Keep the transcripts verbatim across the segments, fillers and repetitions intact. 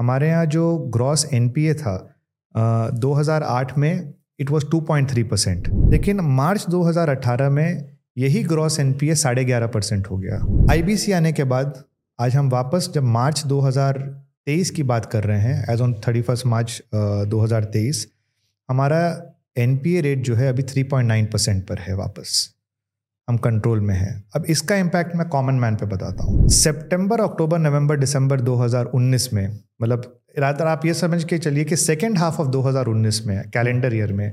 हमारे यहाँ जो ग्रॉस एनपीए था दो हज़ार आठ में it was two point three percent, लेकिन मार्च दो हज़ार अठारह में यही ग्रॉस एनपीए साढ़े ग्यारह परसेंट हो गया। आईबीसी आने के बाद आज हम वापस जब मार्च दो हज़ार तेईस की बात कर रहे हैं, as on thirty first March दो हज़ार तेईस हमारा एनपीए रेट जो है अभी थ्री पॉइंट नाइन परसेंट पर है, वापस हम कंट्रोल में हैं। अब इसका इम्पैक्ट मैं कॉमन मैन पे बताता हूँ। सितंबर, अक्टूबर, नवंबर, दिसंबर दो हज़ार उन्नीस में, मतलब ज़्यादातर आप ये समझ के चलिए कि सेकेंड हाफ ऑफ दो हज़ार उन्नीस में कैलेंडर ईयर में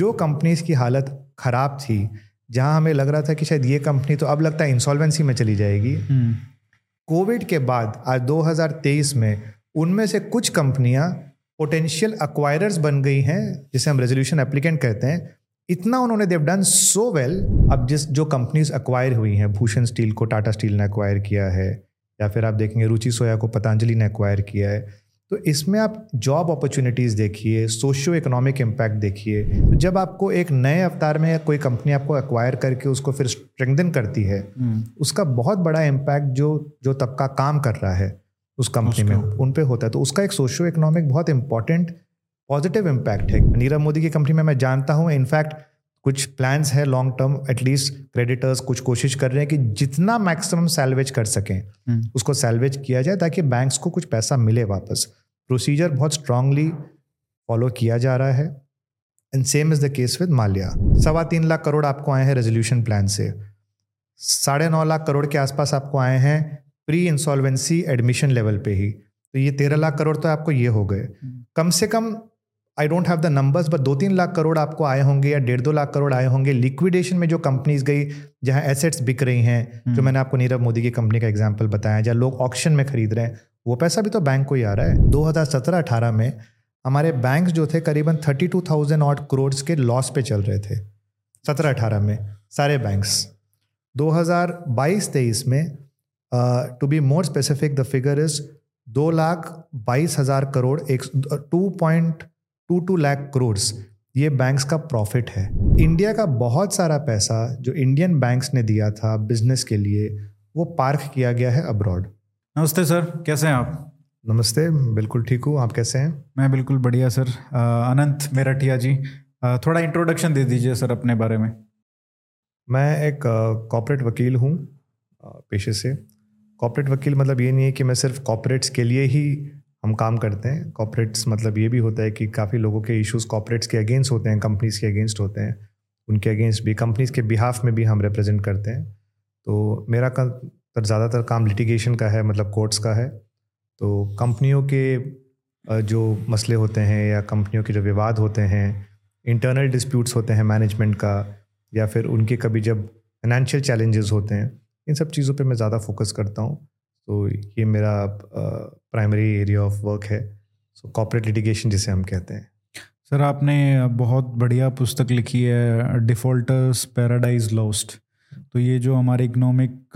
जो कंपनीज की हालत ख़राब थी, जहाँ हमें लग रहा था कि शायद ये कंपनी तो अब लगता है इंसॉल्वेंसी में चली जाएगी, कोविड के बाद आज दो हज़ार तेईस में उनमें से कुछ कंपनियाँ पोटेंशियल अक्वायरर्स बन गई हैं, जिसे हम रेजोल्यूशन एप्लीकेंट कहते हैं। इतना उन्होंने देव डन सो वेल, अब जिस जो कंपनीज अक्वायर हुई हैं, भूषण स्टील को टाटा स्टील ने अक्वायर किया है, या फिर आप देखेंगे रुचि सोया को पतंजलि ने अक्वायर किया है, तो इसमें आप जॉब अपॉर्चुनिटीज़ देखिए, सोशियो इकोनॉमिक इम्पैक्ट देखिए। तो जब आपको एक नए अवतार में कोई कंपनी आपको अक्वायर करके उसको फिर स्ट्रेंथन करती है, उसका बहुत बड़ा इम्पैक्ट जो जो तबका काम कर रहा है उस कंपनी में उन पे होता है। तो उसका एक सोशियो इकोनॉमिक बहुत इंपॉर्टेंट पॉजिटिव इम्पैक्ट है। नीरव मोदी की कंपनी में मैं जानता हूँ, इनफैक्ट कुछ प्लान्स है लॉन्ग टर्म, एटलीस्ट क्रेडिटर्स कुछ कोशिश कर रहे हैं कि जितना मैक्सिमम सैल्वेज कर सकें उसको सैल्वेज किया जाए, ताकि बैंक्स को कुछ पैसा मिले वापस। प्रोसीजर बहुत स्ट्रांगली फॉलो किया जा रहा है, and same is the case with Mallya. सवा तीन लाख करोड़ आपको आए हैं रेजोल्यूशन प्लान से, साढ़े नौ लाख करोड़ के आसपास आपको आए हैं प्री इंसॉल्वेंसी एडमिशन लेवल पे ही, तो ये तेरह लाख करोड़ तो आपको ये हो गए। कम से कम I don't have the numbers, but दो तीन लाख करोड़ आपको आए होंगे या डेढ़ दो लाख करोड़ आए होंगे लिक्विडेशन में, जो कंपनीज गई जहां एसेट्स बिक रही हैं, जो मैंने आपको नीरव मोदी की कंपनी का एग्जाम्पल बताया, जहाँ लोग ऑक्शन में खरीद रहे हैं, वो पैसा भी तो बैंक को ही आ रहा है। दो हज़ार सत्रह अठारह में हमारे बैंक जो थे करीबन thirty two thousand odd crore के लॉस पे चल रहे थे, सत्रह अठारह में सारे बैंक्स। दो हज़ार बाईस तेईस में to be more specific the figure is दो लाख बाईस हज़ार करोड़ एक two point two two lakh crore ये बैंक्स का प्रॉफिट है। इंडिया का बहुत सारा पैसा जो इंडियन बैंक्स ने दिया था बिजनेस के लिए, वो पार्क किया गया है अब्रॉड। नमस्ते सर, कैसे हैं आप? नमस्ते, बिल्कुल ठीक हूँ, आप कैसे हैं? मैं बिल्कुल बढ़िया सर। अनंत मेरठिया जी, थोड़ा इंट्रोडक्शन दे दीजिए सर अपने बारे में। मैं एक कॉर्पोरेट वकील हूँ पेशे से। कॉर्पोरेट वकील मतलब ये नहीं है कि मैं सिर्फ कॉर्पोरेट्स के लिए ही हम काम करते हैं। कॉर्पोरेट्स मतलब ये भी होता है कि काफ़ी लोगों के इश्यूज कॉर्पोरेट्स के अगेंस्ट होते हैं, कंपनीज़ के अगेंस्ट होते हैं, उनके अगेंस्ट भी, कंपनीज़ के बिहाफ में भी हम रिप्रेजेंट करते हैं। तो मेरा ज़्यादातर काम लिटिगेशन का है, मतलब कोर्ट्स का है। तो कंपनियों के जो मसले होते हैं या कंपनियों के जो विवाद होते हैं, इंटरनल डिस्प्यूट्स होते हैं मैनेजमेंट का, या फिर उनके कभी जब फाइनेंशियल चैलेंजेस होते हैं, इन सब चीज़ों पे मैं ज़्यादा फोकस करता हूँ। तो ये मेरा प्राइमरी एरिया ऑफ वर्क है, सो कॉर्पोरेट लिटिगेशन जिसे हम कहते हैं। सर, आपने बहुत बढ़िया पुस्तक लिखी है, डिफ़ॉल्टर्स पैराडाइज लॉस्ट। तो ये जो हमारे इकोनॉमिक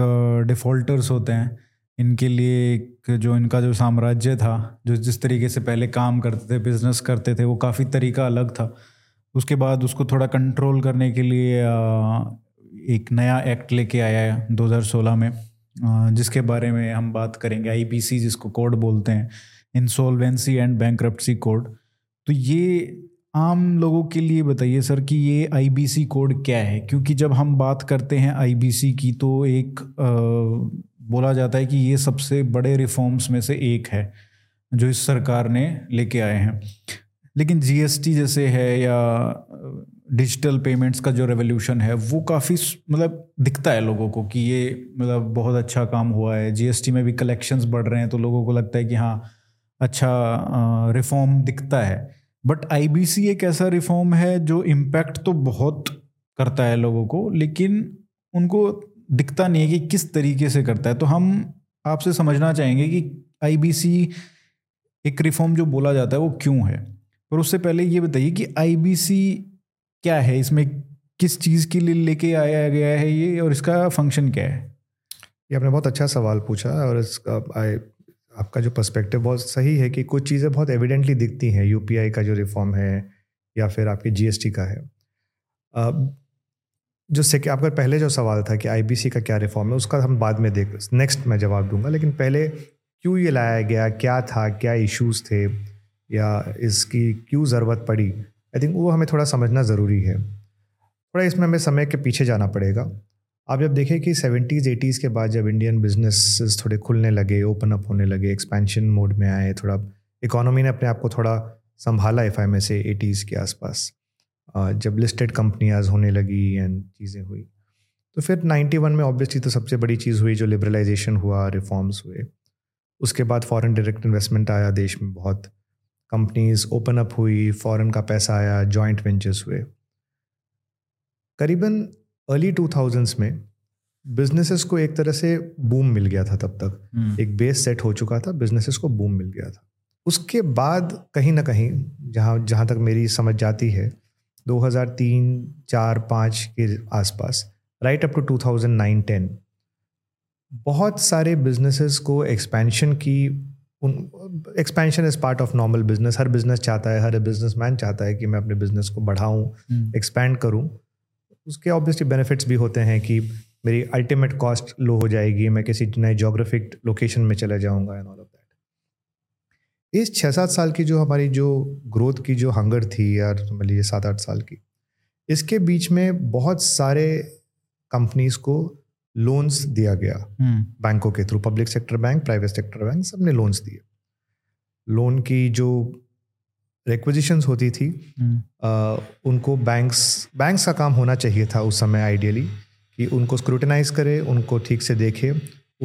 डिफ़ॉल्टर्स होते हैं, इनके लिए जो इनका जो साम्राज्य था, जो जिस तरीके से पहले काम करते थे, बिजनेस करते थे, वो काफ़ी तरीका अलग था। उसके बाद उसको थोड़ा कंट्रोल करने के लिए आ, एक नया एक्ट लेके आया है दो हज़ार सोलह में, जिसके बारे में हम बात करेंगे। आईबीसी जिसको कोड बोलते हैं, इंसॉल्वेंसी एंड बैंक्रप्टसी कोड। तो ये आम लोगों के लिए बताइए सर कि ये आईबीसी कोड क्या है, क्योंकि जब हम बात करते हैं आईबीसी की तो एक आ, बोला जाता है कि ये सबसे बड़े रिफॉर्म्स में से एक है जो इस सरकार ने लेके आए हैं। लेकिन जीएसटी जैसे है या डिजिटल पेमेंट्स का जो रेवोल्यूशन है, वो काफ़ी मतलब दिखता है लोगों को कि ये मतलब बहुत अच्छा काम हुआ है। जीएसटी में भी कलेक्शंस बढ़ रहे हैं तो लोगों को लगता है कि हाँ अच्छा रिफॉर्म दिखता है। बट आईबीसी एक ऐसा रिफॉर्म है जो इम्पैक्ट तो बहुत करता है लोगों को, लेकिन उनको दिखता नहीं है कि किस तरीके से करता है। तो हम आपसे समझना चाहेंगे कि आईबीसी एक रिफॉर्म जो बोला जाता है वो क्यों है। पर उससे पहले ये बताइए कि आईबीसी क्या है, इसमें किस चीज़ के लिए लेके आया गया है ये, और इसका फंक्शन क्या है? ये आपने बहुत अच्छा सवाल पूछा, और इसका आए, आपका जो पर्सपेक्टिव बहुत सही है कि कुछ चीज़ें बहुत एविडेंटली दिखती हैं। यूपीआई का जो रिफॉर्म है या फिर आपके जीएसटी का है। अब जो से आपका पहले जो सवाल था कि आईबीसी का क्या रिफॉर्म है, उसका हम बाद में देख नेक्स्ट मैं जवाब दूंगा, लेकिन पहले क्यों ये लाया गया, क्या था, क्या इश्यूज थे या इसकी क्यों ज़रूरत पड़ी, आई थिंक वो हमें थोड़ा समझना ज़रूरी है। थोड़ा इसमें हमें समय के पीछे जाना पड़ेगा। आप जब देखें कि सेवेंटीज़ एटीज़ के बाद जब इंडियन बिजनेसेस थोड़े खुलने लगे, ओपन अप होने लगे, एक्सपेंशन मोड में आए, थोड़ा इकोनॉमी ने अपने आप को थोड़ा संभाला एफ आई में से एटीज़ के आसपास, जब लिस्टेड कंपनियाँ होने लगी एंड चीज़ें हुई, तो फिर नाइन्टी वन में ऑब्वियसली तो सबसे बड़ी चीज़ हुई जो लिबरलाइजेशन हुआ, रिफॉर्म्स हुए। उसके बाद फॉरेन डायरेक्ट इन्वेस्टमेंट आया देश में, बहुत कंपनीज ओपन अप हुई, फॉरेन का पैसा आया, जॉइंट वेंचर्स हुए। करीबन अर्ली टू थाउज़ेंड्स में बिजनेसेस को एक तरह से बूम मिल गया था, तब तक hmm. एक बेस सेट हो चुका था, बिजनेसेस को बूम मिल गया था। उसके बाद कहीं ना कहीं जहाँ जहाँ तक मेरी समझ जाती है दो हज़ार तीन, चार, पाँच के आसपास right up to two thousand nine ten बहुत सारे बिजनेसेस को एक्सपेंशन की, expansion is part of normal business. हर बिजनेस चाहता है, हर बिजनेसमैन चाहता है कि मैं अपने बिजनेस को बढ़ाऊं, एक्सपेंड करूं। उसके ऑब्वियसली बेनिफिट्स भी होते हैं कि मेरी अल्टीमेट कॉस्ट लो हो जाएगी, मैं किसी नए जोग्राफिक लोकेशन में चला जाऊंगा एंड ऑल ऑफ दैट। इस छः सात साल की जो हमारी जो ग्रोथ की जो हंगर थी, यार समझ लीजिए सात आठ साल की, इसके बीच में बहुत सारे कंपनीज को लोन्स दिया गया बैंकों के through, public sector bank, private sector bank, सब ने लोन्स दिए। लोन की जो रिक्विजिशंस होती थी आ, उनको बैंक्स बैंक्स का काम होना चाहिए था उस समय आइडियली, कि उनको स्क्रूटिनाइज करे, उनको ठीक से देखे,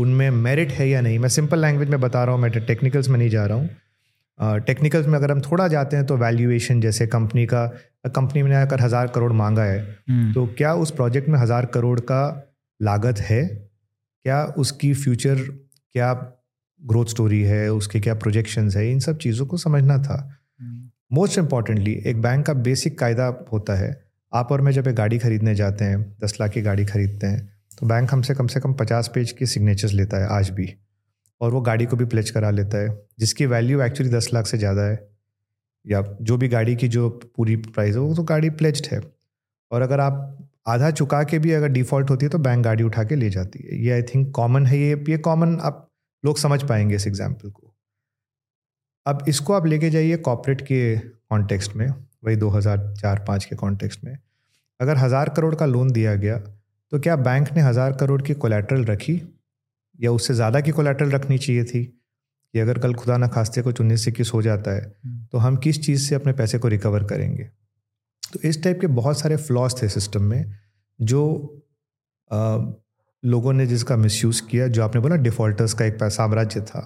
उनमें मेरिट है या नहीं। मैं सिंपल लैंग्वेज में बता रहा हूँ, मैं टेक्निकल्स में नहीं जा रहा हूँ। टेक्निकल्स में अगर हम थोड़ा जाते हैं तो वैल्यूएशन, जैसे कंपनी का कंपनी ने अगर हज़ार करोड़ मांगा है तो क्या उस प्रोजेक्ट में हज़ार करोड़ का लागत है, क्या उसकी फ्यूचर क्या ग्रोथ स्टोरी है, उसके क्या प्रोजेक्शंस है, इन सब चीज़ों को समझना था। मोस्ट इम्पॉर्टेंटली एक बैंक का बेसिक कायदा होता है, आप और मैं जब एक गाड़ी खरीदने जाते हैं, दस लाख की गाड़ी खरीदते हैं, तो बैंक हमसे कम से कम पचास पेज के सिग्नेचर्स लेता है आज भी, और वो गाड़ी को भी प्लेज करा लेता है जिसकी वैल्यू एक्चुअली दस लाख से ज़्यादा है, या जो भी गाड़ी की जो पूरी प्राइस है वो तो गाड़ी प्लेज्ड है। और अगर आप आधा चुका के भी अगर डिफ़ॉल्ट होती है तो बैंक गाड़ी उठा के ले जाती है। ये आई थिंक कॉमन है, ये ये कॉमन आप लोग समझ पाएंगे इस एग्जाम्पल को। अब इसको आप लेके जाइए कॉर्पोरेट के कॉन्टेक्स्ट में, वही दो हज़ार चार पाँच के कॉन्टेक्स्ट में, अगर हज़ार करोड़ का लोन दिया गया तो क्या बैंक ने हज़ार करोड़ की कोलैटरल रखी, या उससे ज़्यादा की कोलैटरल रखनी चाहिए थी कि अगर कल खुदा ना खास्ते कुछ उन्नीस इक्कीस हो जाता है तो हम किस चीज़ से अपने पैसे को रिकवर करेंगे। तो इस टाइप के बहुत सारे फ्लॉज थे सिस्टम में जो आ, लोगों ने जिसका मिसयूज़ किया। जो आपने बोला डिफ़ॉल्टर्स का एक साम्राज्य था,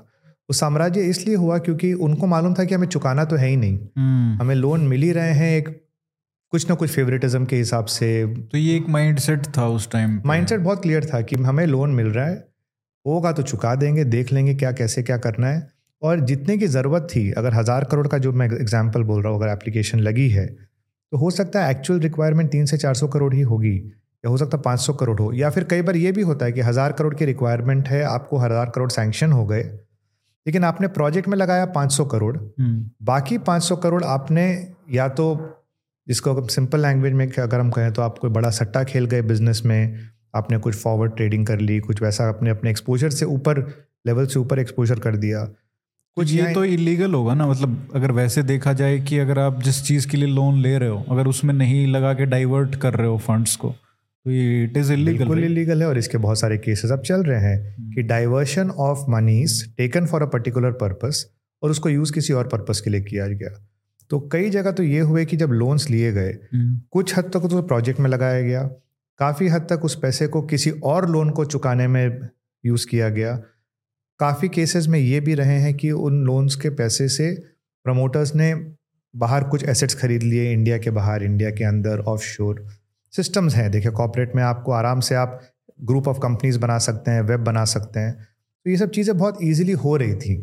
वो साम्राज्य इसलिए हुआ क्योंकि उनको मालूम था कि हमें चुकाना तो है ही नहीं, hmm. हमें लोन मिल ही रहे हैं एक कुछ ना कुछ फेवरेटिज्म के हिसाब से। तो ये एक माइंडसेट था उस टाइम, माइंडसेट बहुत क्लियर था कि हमें लोन मिल रहा है, होगा तो चुका देंगे, देख लेंगे क्या कैसे क्या करना है। और जितने की ज़रूरत थी, अगर हज़ार करोड़ का जो मैं एग्जाम्पल बोल रहा हूँ, अगर एप्लीकेशन लगी है तो हो सकता है एक्चुअल रिक्वायरमेंट तीन से चार सौ करोड़ ही होगी, या हो सकता है पाँच सौ करोड़ हो, या फिर कई बार ये भी होता है कि हज़ार करोड़ की रिक्वायरमेंट है, आपको हज़ार करोड़ सैंक्शन हो गए, लेकिन आपने प्रोजेक्ट में लगाया पाँच सौ करोड़, बाकी पाँच सौ करोड़ आपने या तो, जिसको अगर सिंपल लैंग्वेज में अगर हम कहें तो आप कोई बड़ा सट्टा खेल गए बिजनेस में, आपने कुछ फॉरवर्ड ट्रेडिंग कर ली, कुछ वैसा अपने अपने एक्सपोजर से ऊपर लेवल से ऊपर एक्सपोजर कर दिया कुछ। ये तो इलीगल होगा ना, मतलब अगर वैसे देखा जाए कि अगर आप जिस चीज़ के लिए लोन ले रहे हो अगर उसमें नहीं लगा के डाइवर्ट कर रहे हो फंड्स को, तो ये इट इज़ इलीगल। बिल्कुल इलीगल है, और इसके बहुत सारे केसेस अब चल रहे हैं कि diversion of monies taken for a particular purpose और उसको यूज़ किसी और पर्पस के लिए किया गया। तो कई जगह तो ये हुए कि जब लोन्स लिए गए कुछ हद तक तो प्रोजेक्ट में लगाया गया, काफ़ी हद तक उस पैसे को किसी और लोन को चुकाने में यूज़ किया गया। काफ़ी केसेस में ये भी रहे हैं कि उन लोन्स के पैसे से प्रमोटर्स ने बाहर कुछ एसेट्स खरीद लिए, इंडिया के बाहर, इंडिया के अंदर, ऑफशोर सिस्टम्स हैं। देखिए कॉर्पोरेट में आपको आराम से आप ग्रुप ऑफ कंपनीज बना सकते हैं, वेब बना सकते हैं, तो ये सब चीज़ें बहुत ईजिली हो रही थी।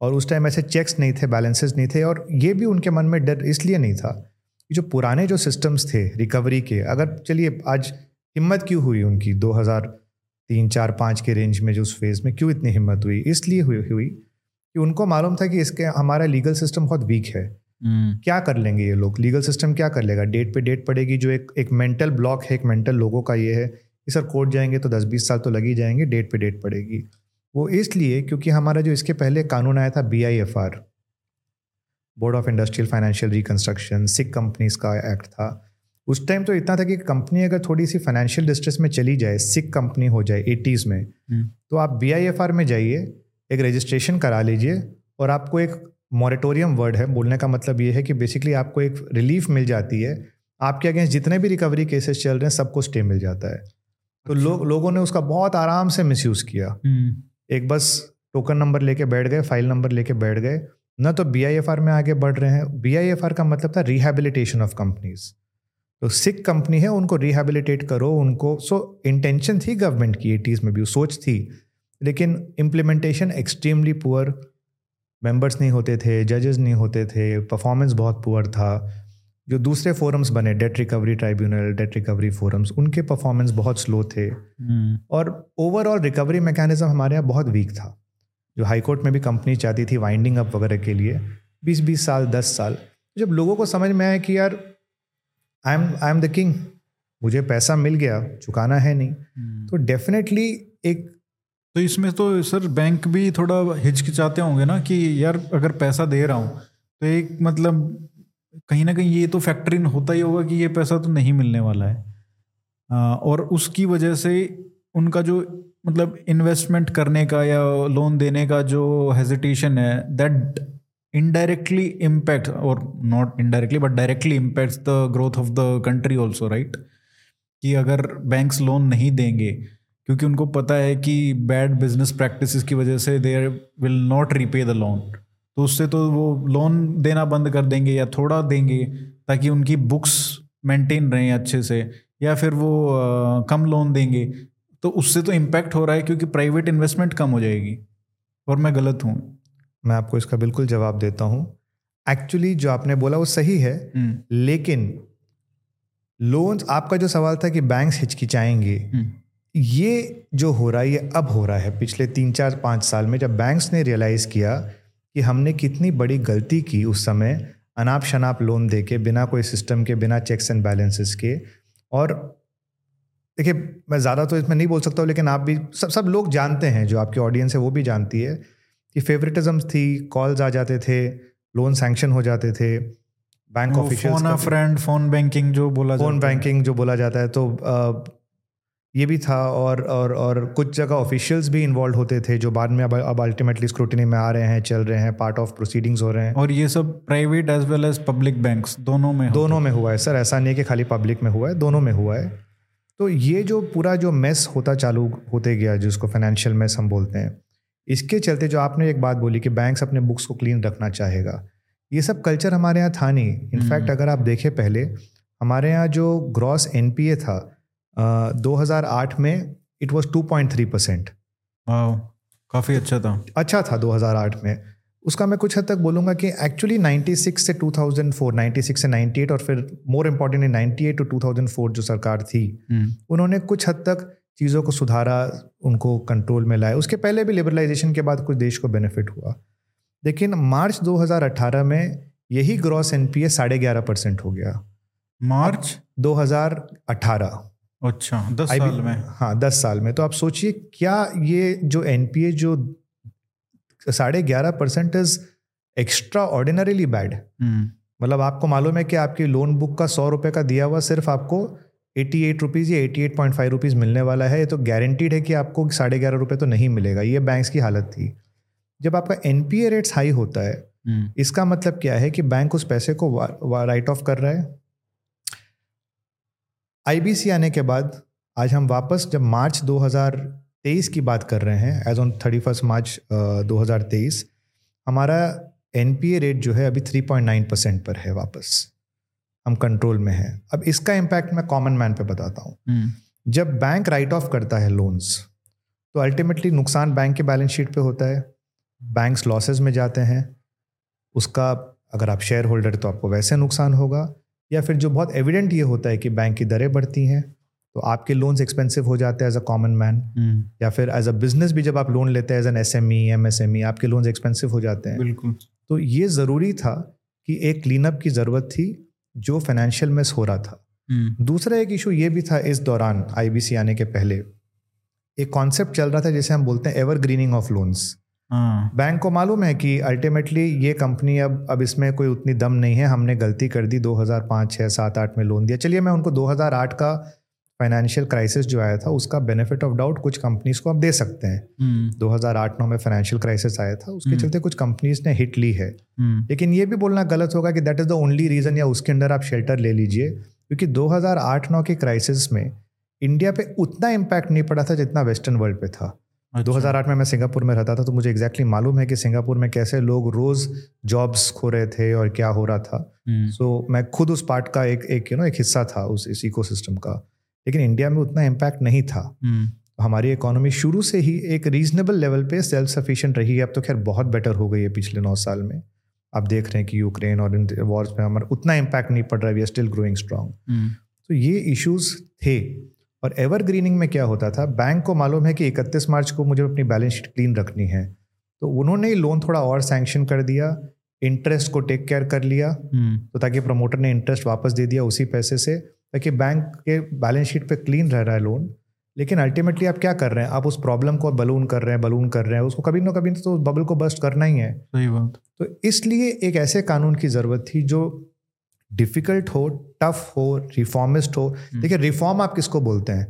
और उस टाइम ऐसे चेक्स नहीं थे, बैलेंसेस नहीं थे, और ये भी उनके मन में डर इसलिए नहीं था कि जो पुराने जो सिस्टम्स थे रिकवरी के, अगर चलिए आज हिम्मत क्यों हुई उनकी दो हज़ार तीन चार पाँच के रेंज में, जो उस फेज़ में क्यों इतनी हिम्मत हुई, इसलिए हुई हुई कि उनको मालूम था कि इसके हमारा लीगल सिस्टम बहुत वीक है, mm. क्या कर लेंगे ये लोग, लीगल सिस्टम क्या कर लेगा, डेट पे डेट पड़ेगी। जो एक एक मेंटल ब्लॉक है, एक मेंटल लोगों का ये है कि सर कोर्ट जाएंगे तो दस बीस साल तो लग ही जाएंगे, डेट पे डेट पड़ेगी। वो इसलिए क्योंकि हमारा जो इसके पहले कानून आया था B I F R, board of industrial financial reconstruction, sick companies का एक्ट था। उस टाइम तो इतना था कि कंपनी अगर थोड़ी सी फाइनेंशियल डिस्ट्रेस में चली जाए, सिक कंपनी हो जाए एटीज़ में, तो आप बी आई एफ आर में जाइए, एक रजिस्ट्रेशन करा लीजिए और आपको एक मॉरेटोरियम वर्ड है, बोलने का मतलब ये है कि बेसिकली आपको एक रिलीफ मिल जाती है, आपके अगेंस्ट जितने भी रिकवरी केसेस चल रहे हैं सबको स्टे मिल जाता है। तो लो, लोगों ने उसका बहुत आराम से मिसयूज किया, एक बस टोकन नंबर लेके बैठ गए, फाइल नंबर लेके बैठ गए, ना तो बी आई एफ आर में आगे बढ़ रहे हैं। बी आई एफ आर का मतलब था रिहेबिलिटेशन ऑफ कंपनीज, तो सिक कंपनी है उनको रिहेबिलिटेट करो उनको। सो इंटेंशन थी गवर्नमेंट की एटीज़ में भी, सोच थी, लेकिन इम्प्लीमेंटेशन एक्सट्रीमली पुअर, मेंबर्स नहीं होते थे, जजेस नहीं होते थे, परफॉर्मेंस बहुत पुअर था। जो दूसरे फोरम्स बने, debt recovery tribunal, debt recovery forums, उनके परफॉर्मेंस बहुत स्लो थे hmm. और ओवरऑल रिकवरी मैकेनिज्म हमारे यहाँ बहुत वीक था। जो हाई कोर्ट में भी कंपनी चाहती थी वाइंडिंग अप वगैरह के लिए बीस बीस साल, दस साल। जब लोगों को समझ में आया कि यार I am I am the king, मुझे पैसा मिल गया, चुकाना है नहीं hmm. तो डेफिनेटली एक तो इसमें तो सर बैंक भी थोड़ा हिचकिचाते होंगे ना कि यार अगर पैसा दे रहा हूँ तो एक मतलब कहीं ना कहीं ये तो फैक्टर इन होता ही होगा कि ये पैसा तो नहीं मिलने वाला है आ, और उसकी वजह से उनका जो मतलब इन्वेस्टमेंट करने का या लोन देने का जो हेजिटेशन है, दैट इनडायरेक्टली इम्पैक्ट और not indirectly but directly impacts the growth of the country also, right. कि अगर बैंक्स लोन नहीं देंगे क्योंकि उनको पता है कि बैड बिजनेस प्रैक्टिसेस की वजह से there will not repay the loan, तो उससे तो वो लोन देना बंद कर देंगे या थोड़ा देंगे ताकि उनकी बुक्स मेंटेन रहें अच्छे से, या फिर वो आ, कम लोन देंगे, तो उससे तो इम्पैक्ट हो रहा है क्योंकि प्राइवेट इन्वेस्टमेंट कम हो जाएगी। और मैं गलत हूँ? मैं आपको इसका बिल्कुल जवाब देता हूँ। एक्चुअली जो आपने बोला वो सही है, लेकिन लोन्स, आपका जो सवाल था कि बैंक्स हिचकिचाएंगे, ये जो हो रहा है ये अब हो रहा है पिछले तीन चार पाँच साल में, जब बैंक्स ने रियलाइज़ किया कि हमने कितनी बड़ी गलती की उस समय अनाप शनाप लोन दे के, बिना कोई सिस्टम के, बिना चेक्स एंड बैलेंसेस के। और देखिए मैं ज़्यादा तो इसमें नहीं बोल सकता हूँ, लेकिन आप भी सब सब लोग जानते हैं, जो आपकी ऑडियंस है वो भी जानती है कि फेवरेटिज्म थी, कॉल्स आ जाते थे, लोन सैंक्शन हो जाते थे, bank officials phone friend phone banking जो बोला फोन बैंकिंग जो बोला जाता है, तो ये भी था। और और और कुछ जगह ऑफिशियल्स भी इन्वॉल्व होते थे जो बाद में अब अब अल्टीमेटली स्क्रूटिनी में आ रहे हैं, चल रहे हैं, पार्ट ऑफ प्रोसीडिंग्स हो रहे हैं। और ये सब private as well as public banks दोनों में दोनों में हुआ है सर, ऐसा नहीं है कि खाली पब्लिक में हुआ है, दोनों में हुआ है। तो ये जो पूरा जो मेस होता चालू होते गया, जिसको फाइनेंशियल मेस हम बोलते हैं, इसके चलते जो आपने एक बात बोली कि बैंक्स अपने बुक्स को क्लीन रखना चाहेगा, ये सब कल्चर हमारे यहाँ था नहीं। इनफैक्ट अगर आप देखें पहले हमारे यहाँ जो ग्रॉस एनपीए था Uh, दो हज़ार आठ में it was two point three percent. Wow, काफ़ी अच्छा था अच्छा था दो हज़ार आठ में। उसका मैं कुछ हद तक बोलूँगा कि एक्चुअली नाइन्टी सिक्स से two thousand four, ninety six से नाइन्टी एट और फिर more importantly ninety eight to two thousand four जो सरकार थी हुँ. उन्होंने कुछ हद तक चीज़ों को सुधारा, उनको कंट्रोल में लाया। उसके पहले भी लिबरलाइजेशन के बाद कुछ देश को बेनिफिट हुआ, लेकिन मार्च दो हज़ार अठारह में यही ग्रॉस एन पी ए साढ़े ग्यारह परसेंट हो गया। मार्च दो हज़ार अठारह, अच्छा, दस साल में। हाँ, दस साल में। तो आप सोचिए क्या ये जो एनपीए जो साढ़े ग्यारह percent is extraordinarily bad. मतलब आपको मालूम है कि आपकी लोन बुक का सौ रुपये का दिया हुआ सिर्फ आपको एटी एट रुपीज़ या eighty eight point five rupees मिलने वाला है, तो गारंटीड है कि आपको साढ़े ग्यारह रुपये तो नहीं मिलेगा। ये बैंक्स की हालत थी। जब आपका एनपीए रेट्स हाई होता है hmm. इसका मतलब क्या है कि बैंक उस पैसे को राइट ऑफ कर रहा है। आई बी सी आने के बाद आज हम वापस जब मार्च दो हज़ार तेईस की बात कर रहे हैं, as on thirty first March दो हज़ार तेईस हमारा एनपीए रेट जो है अभी थ्री पॉइंट नाइन परसेंट पर है, वापस हम कंट्रोल में हैं। अब इसका इम्पैक्ट मैं कॉमन मैन पे बताता हूँ। hmm. जब बैंक राइट ऑफ करता है लोन्स तो अल्टीमेटली नुकसान बैंक के बैलेंस शीट पे होता है, बैंक्स लॉसेज में जाते हैं। उसका अगर आप शेयर होल्डर तो आपको वैसे नुकसान होगा, या फिर जो बहुत एविडेंट ये होता है कि बैंक की दरें बढ़ती हैं तो आपके लोन्स एक्सपेंसिव हो जाते हैं एज अ कॉमन मैन, या फिर एज अ बिजनेस भी जब आप लोन लेते हैं एज एन एसएमई, एमएसएमई, आपके लोन्स एक्सपेंसिव हो जाते हैं। बिल्कुल। तो ये ज़रूरी था कि एक क्लीनअप की ज़रूरत थी जो फाइनेंशियल मेस हो रहा था। दूसरा एक इशू ये भी था इस दौरान आई बी सी आने के पहले एक कॉन्सेप्ट चल रहा था जिसे हम बोलते हैं evergreening of loans. Bank को मालूम है कि अल्टीमेटली ये कंपनी अब अब इसमें कोई उतनी दम नहीं है, हमने गलती कर दी दो हज़ार पाँच, छह, सात, आठ में लोन दिया। चलिए मैं उनको दो हज़ार आठ का फाइनेंशियल क्राइसिस जो आया था उसका बेनिफिट ऑफ डाउट कुछ कंपनीज को आप दे सकते हैं। दो हज़ार आठ नौ में फाइनेंशियल क्राइसिस आया था, उसके चलते कुछ कंपनीज ने हिट ली है, लेकिन ये भी बोलना गलत होगा कि that is the only reason या उसके अंदर आप शेल्टर ले लीजिए, क्योंकि दो हज़ार आठ नौ के क्राइसिस में इंडिया पे उतना इम्पैक्ट नहीं पड़ा था जितना वेस्टर्न वर्ल्ड पे था। अच्छा। दो हज़ार आठ में मैं सिंगापुर में रहता था तो मुझे एग्जैक्टली exactly मालूम है कि सिंगापुर में कैसे लोग रोज जॉब्स खो रहे थे और क्या हो रहा था। सो so, मैं खुद उस पार्ट का एक एक यू नो एक हिस्सा था उस इस इकोसिस्टम का, लेकिन इंडिया में उतना इम्पैक्ट नहीं था। हमारी इकोनॉमी शुरू से ही एक रीजनेबल लेवल पे सेल्फ सफिशिएंट रही है। अब तो खैर बहुत बेटर हो गई है पिछले नौ साल में। आप देख रहे हैं कि यूक्रेन और इन वॉर्स में हमारा उतना इम्पैक्ट नहीं पड़ रहा है, we are still growing strong. तो ये इशूज़ थे। और एवरग्रीनिंग में क्या होता था, बैंक को मालूम है कि इकतीस मार्च को मुझे अपनी बैलेंस शीट क्लीन रखनी है, तो उन्होंने लोन थोड़ा और सैंक्शन कर दिया, इंटरेस्ट को टेक केयर कर लिया, तो ताकि प्रमोटर ने इंटरेस्ट वापस दे दिया उसी पैसे से, ताकि बैंक के बैलेंस शीट पे क्लीन रह रहा है लोन। लेकिन अल्टीमेटली आप क्या कर रहे हैं, आप उस प्रॉब्लम को बलून कर रहे हैं बलून कर रहे हैं उसको कभी ना कभी तो उस बबल को बस्ट करना ही है। सही बात। तो इसलिए एक ऐसे कानून की ज़रूरत थी जो डिफिकल्ट हो, टफ हो, रिफॉर्मिस्ट हो। देखिए रिफॉर्म आप किसको बोलते हैं,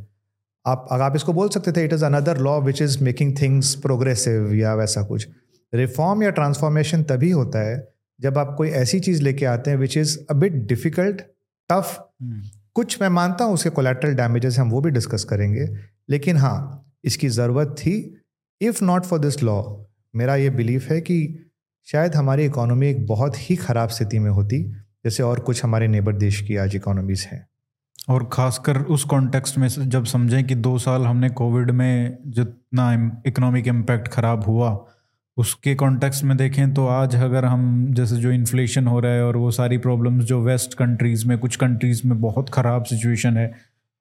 आप अगर आप इसको बोल सकते थे it is another law which is making things progressive या वैसा कुछ। रिफॉर्म या ट्रांसफॉर्मेशन तभी होता है जब आप कोई ऐसी चीज़ लेके आते हैं which is a bit difficult, tough. कुछ मैं मानता हूँ उसके कोलैटरल डैमेजेस हम वो भी डिस्कस करेंगे, लेकिन हाँ इसकी ज़रूरत थी। If not for this law, मेरा ये बिलीफ है कि शायद हमारी इकोनॉमी एक बहुत ही ख़राब स्थिति में होती, जैसे और कुछ हमारे नेबर देश की आज इकोनॉमीज़ हैं। और ख़ासकर उस कॉन्टेक्स्ट में जब समझें कि दो साल हमने कोविड में जितना इकोनॉमिक इम्पैक्ट ख़राब हुआ उसके कॉन्टेक्स्ट में देखें तो आज अगर हम जैसे जो इन्फ्लेशन हो रहा है और वो सारी प्रॉब्लम्स जो वेस्ट कंट्रीज़ में, कुछ कंट्रीज़ में बहुत ख़राब सिचुएशन है,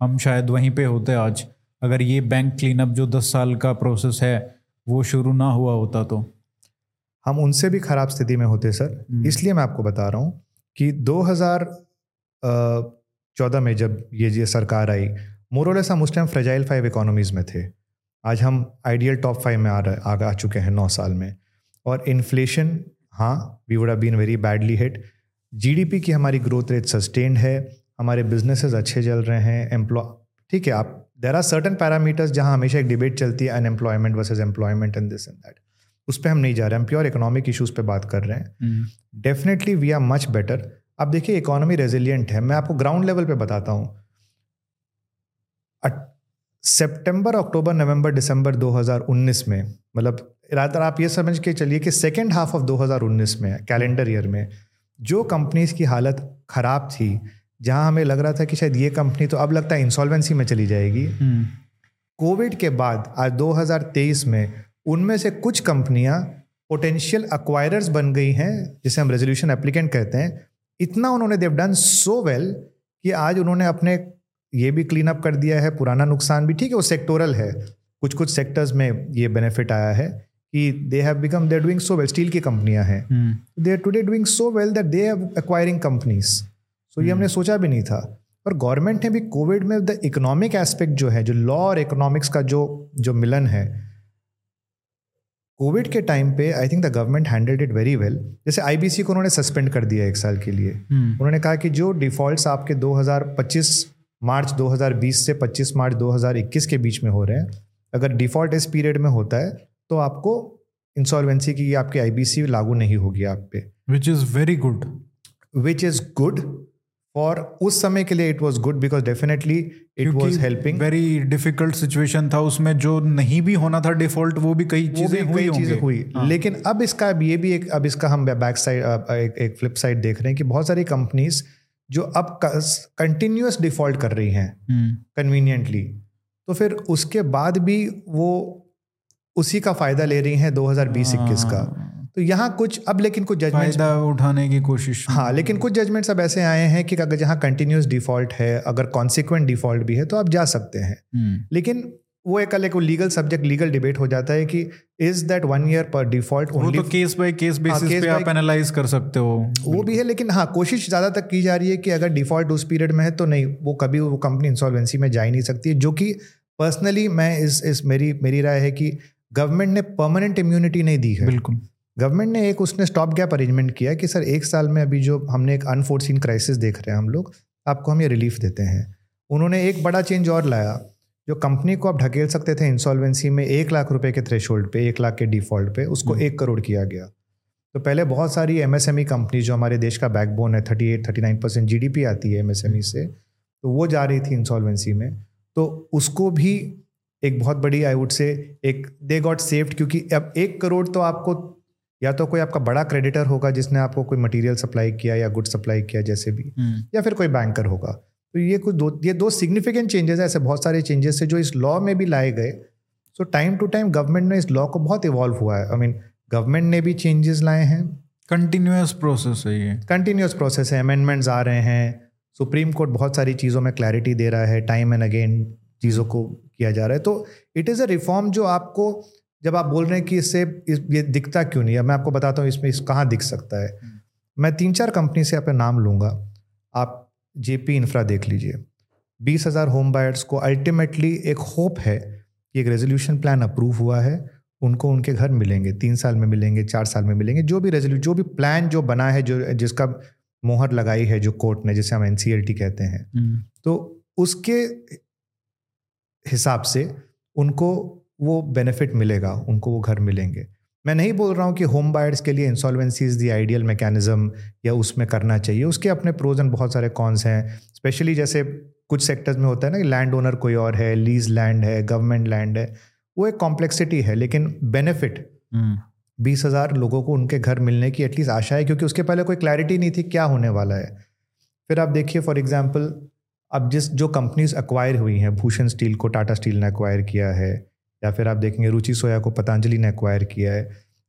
हम शायद वहीं पे होते आज अगर ये बैंक क्लीनअप जो दस साल का प्रोसेस है वो शुरू ना हुआ होता, तो हम उनसे भी ख़राब स्थिति में होते सर। इसलिए मैं आपको बता रहा हूँ कि दो हज़ार चौदह में जब ये ये सरकार आई, मोरलेस हम उस टाइम फ्रेजाइल फाइव इकोनॉमीज़ में थे। आज हम आइडियल टॉप फाइव में आ रहे आ, आ चुके हैं नौ साल में। और इन्फ्लेशन, हाँ we would have been very badly hit. GDP की हमारी ग्रोथ रेट सस्टेन्ड है, हमारे बिजनेसेस अच्छे चल रहे हैं, एम्प्लॉय ठीक है। आप देर आर सर्टन पैरामीटर्स जहाँ हमेशा एक डिबेट चलती है, unemployment versus employment and this and that, उस पर हम नहीं जा रहे, हम प्योर इकोनॉमिक इशूज़ पे बात कर रहे हैं। Definitely we are much better. आप देखिए इकोनॉमी रेजिलियंट है। मैं आपको ग्राउंड लेवल पे बताता हूँ, सितंबर, अक्टूबर, नवंबर, दिसंबर दो हज़ार उन्नीस में, मतलब रात आप ये समझ के चलिए कि सेकेंड हाफ ऑफ दो हज़ार उन्नीस में कैलेंडर ईयर में जो कंपनीज की हालत ख़राब थी, जहां हमें लग रहा था कि शायद ये कंपनी तो अब लगता है इंसॉल्वेंसी में चली जाएगी, कोविड के बाद आज दो हज़ार तेईस में उनमें से कुछ कंपनियां पोटेंशियल एक्वायरर्स बन गई हैं, जिसे हम रेजोल्यूशन एप्लीकेंट कहते हैं। इतना उन्होंने देव डन सो वेल कि आज उन्होंने अपने ये भी क्लीन अप कर दिया है, पुराना नुकसान भी, ठीक है वो सेक्टोरल है, कुछ कुछ सेक्टर्स में ये बेनिफिट आया है कि they have become they are doing so well. Steel की कंपनियां हैं, they are today doing so well that they are acquiring companies. So ये हमने सोचा भी नहीं था। और गवर्नमेंट ने भी कोविड में द इकोनॉमिक एस्पेक्ट जो है, जो लॉ और इकोनॉमिक्स का जो जो मिलन है, कोविड के टाइम पे I think the government handled it very well. जैसे आईबीसी को उन्होंने सस्पेंड कर दिया एक साल के लिए। hmm. उन्होंने कहा कि जो डिफॉल्ट्स आपके पच्चीस मार्च दो हज़ार बीस से पच्चीस मार्च दो हज़ार इक्कीस के बीच में हो रहे हैं, अगर डिफॉल्ट इस पीरियड में होता है तो आपको इंसॉल्वेंसी की आपकी आईबीसी लागू नहीं होगी आप पे। Which is very good, which is good for उस समय के लिए। It was good because definitely it was helping. Very difficult situation था, उसमें जो नहीं भी होना था डिफॉल्ट वो भी कई चीज़ें हुई, चीज़ें हुई। लेकिन अब इसका अब ये भी एक अब इसका हम बैक साइड एक, एक फ्लिप साइड देख रहे हैं कि बहुत सारी कंपनीज जो अब कंटिन्यूअस डिफॉल्ट कर रही हैं कन्वीनियंटली, तो फिर उसके बाद भी वो उसी का फायदा ले रही हैं दो हज़ार बीस इक्कीस का। तो यहाँ कुछ अब लेकिन कुछ जजमेंट्स उठाने की कोशिश, हाँ लेकिन कुछ जजमेंट्स अब ऐसे आए हैं कि अगर जहाँ कंटिन्यूस डिफॉल्ट है, अगर कॉन्सिक्वेंट डिफॉल्ट भी है तो आप जा सकते हैं। लेकिन वो एक अलग लीगल सब्जेक्ट, लीगल डिबेट हो जाता है कि इज दैट वन ईयर पर डिफॉल्ट ओनली, तो केस बाय केस बेसिस पे आप एनालाइज कर सकते हो, वो भी है। लेकिन हाँ कोशिश ज़्यादा तक की जा रही है कि अगर डिफॉल्ट उस पीरियड में है तो नहीं, वो कभी वो कंपनी इंसॉल्वेंसी में जा ही नहीं सकती है, जो कि पर्सनली मैं इस इस मेरी मेरी राय है कि गवर्नमेंट ने परमानेंट इम्यूनिटी नहीं दी है। बिल्कुल, गवर्नमेंट ने एक उसने स्टॉप गैप अरेंजमेंट किया कि सर एक साल में अभी जो हमने एक अनफोर्सीन क्राइसिस देख रहे हैं हम लोग, आपको हम ये रिलीफ देते हैं। उन्होंने एक बड़ा चेंज और लाया, जो कंपनी को आप ढकेल सकते थे इंसॉल्वेंसी में एक लाख रुपए के थ्रेशोल्ड पे, एक लाख के डिफॉल्ट पे, उसको एक करोड़ किया गया। तो पहले बहुत सारी एमएसएमई कंपनी जो हमारे देश का बैकबोन है, अड़तीस, उनतालीस परसेंट जीडीपी आती है एमएसएमई से, तो वो जा रही थी इंसॉल्वेंसी में। तो उसको भी एक बहुत बड़ी आई वुड से एक दे गॉट सेव्ड, क्योंकि अब एक करोड़ तो आपको या तो कोई आपका बड़ा क्रेडिटर होगा जिसने आपको कोई मटेरियल सप्लाई किया या गुड सप्लाई किया जैसे भी, या फिर कोई बैंकर होगा। तो ये कुछ दो ये दो सिग्निफिकेंट चेंजेस हैं। ऐसे बहुत सारे चेंजेस हैं जो इस लॉ में भी लाए गए। So time to time government ने इस लॉ को बहुत इवॉल्व हुआ है। आई मीन गवर्नमेंट ने भी चेंजेस लाए हैं, कंटिन्यूस प्रोसेस है ये कंटिन्यूस प्रोसेस है अमेंडमेंट्स आ रहे हैं, सुप्रीम कोर्ट बहुत सारी चीज़ों में क्लैरिटी दे रहा है, टाइम एंड अगेन चीज़ों को किया जा रहा है। तो इट इज़ अ रिफॉर्म जो आपको, जब आप बोल रहे हैं कि इससे इस, ये दिखता क्यों नहीं है, मैं आपको बताता हूँ इसमें इस कहाँ दिख सकता है। मैं तीन चार कंपनी से अपना नाम लूँगा। आप जेपी इंफ्रा देख लीजिए, बीस हज़ार होम बायर्स को अल्टीमेटली एक होप है कि एक रेजोल्यूशन प्लान अप्रूव हुआ है, उनको उनके घर मिलेंगे, तीन साल में मिलेंगे, चार साल में मिलेंगे, जो भी रेजोल्यू जो भी प्लान जो बना है, जो जिसका मोहर लगाई है जो कोर्ट ने, जिसे हम एनसीएलटी कहते हैं, तो उसके हिसाब से उनको वो बेनिफिट मिलेगा, उनको वो घर मिलेंगे। मैं नहीं बोल रहा हूँ कि होम बायर्स के लिए insolvency is the ideal mechanism या उसमें करना चाहिए, उसके अपने प्रोज एंड बहुत सारे कॉन्स हैं। स्पेशली जैसे कुछ सेक्टर्स में होता है ना कि लैंड ओनर कोई और है, लीज लैंड है, गवर्नमेंट लैंड है, वो एक कॉम्प्लेक्सिटी है। लेकिन बेनिफिट बीस हज़ार लोगों को उनके घर मिलने की एटलीस्ट आशा है, क्योंकि उसके पहले कोई क्लैरिटी नहीं थी क्या होने वाला है। फिर आप देखिए फॉर एग्जाम्पल, अब जिस जो कंपनीज़ एक्वायर हुई हैं, भूषण स्टील को टाटा स्टील ने एक्वायर किया है, या फिर आप देखेंगे रुचि सोया को पतंजलि ने एक्वायर किया है,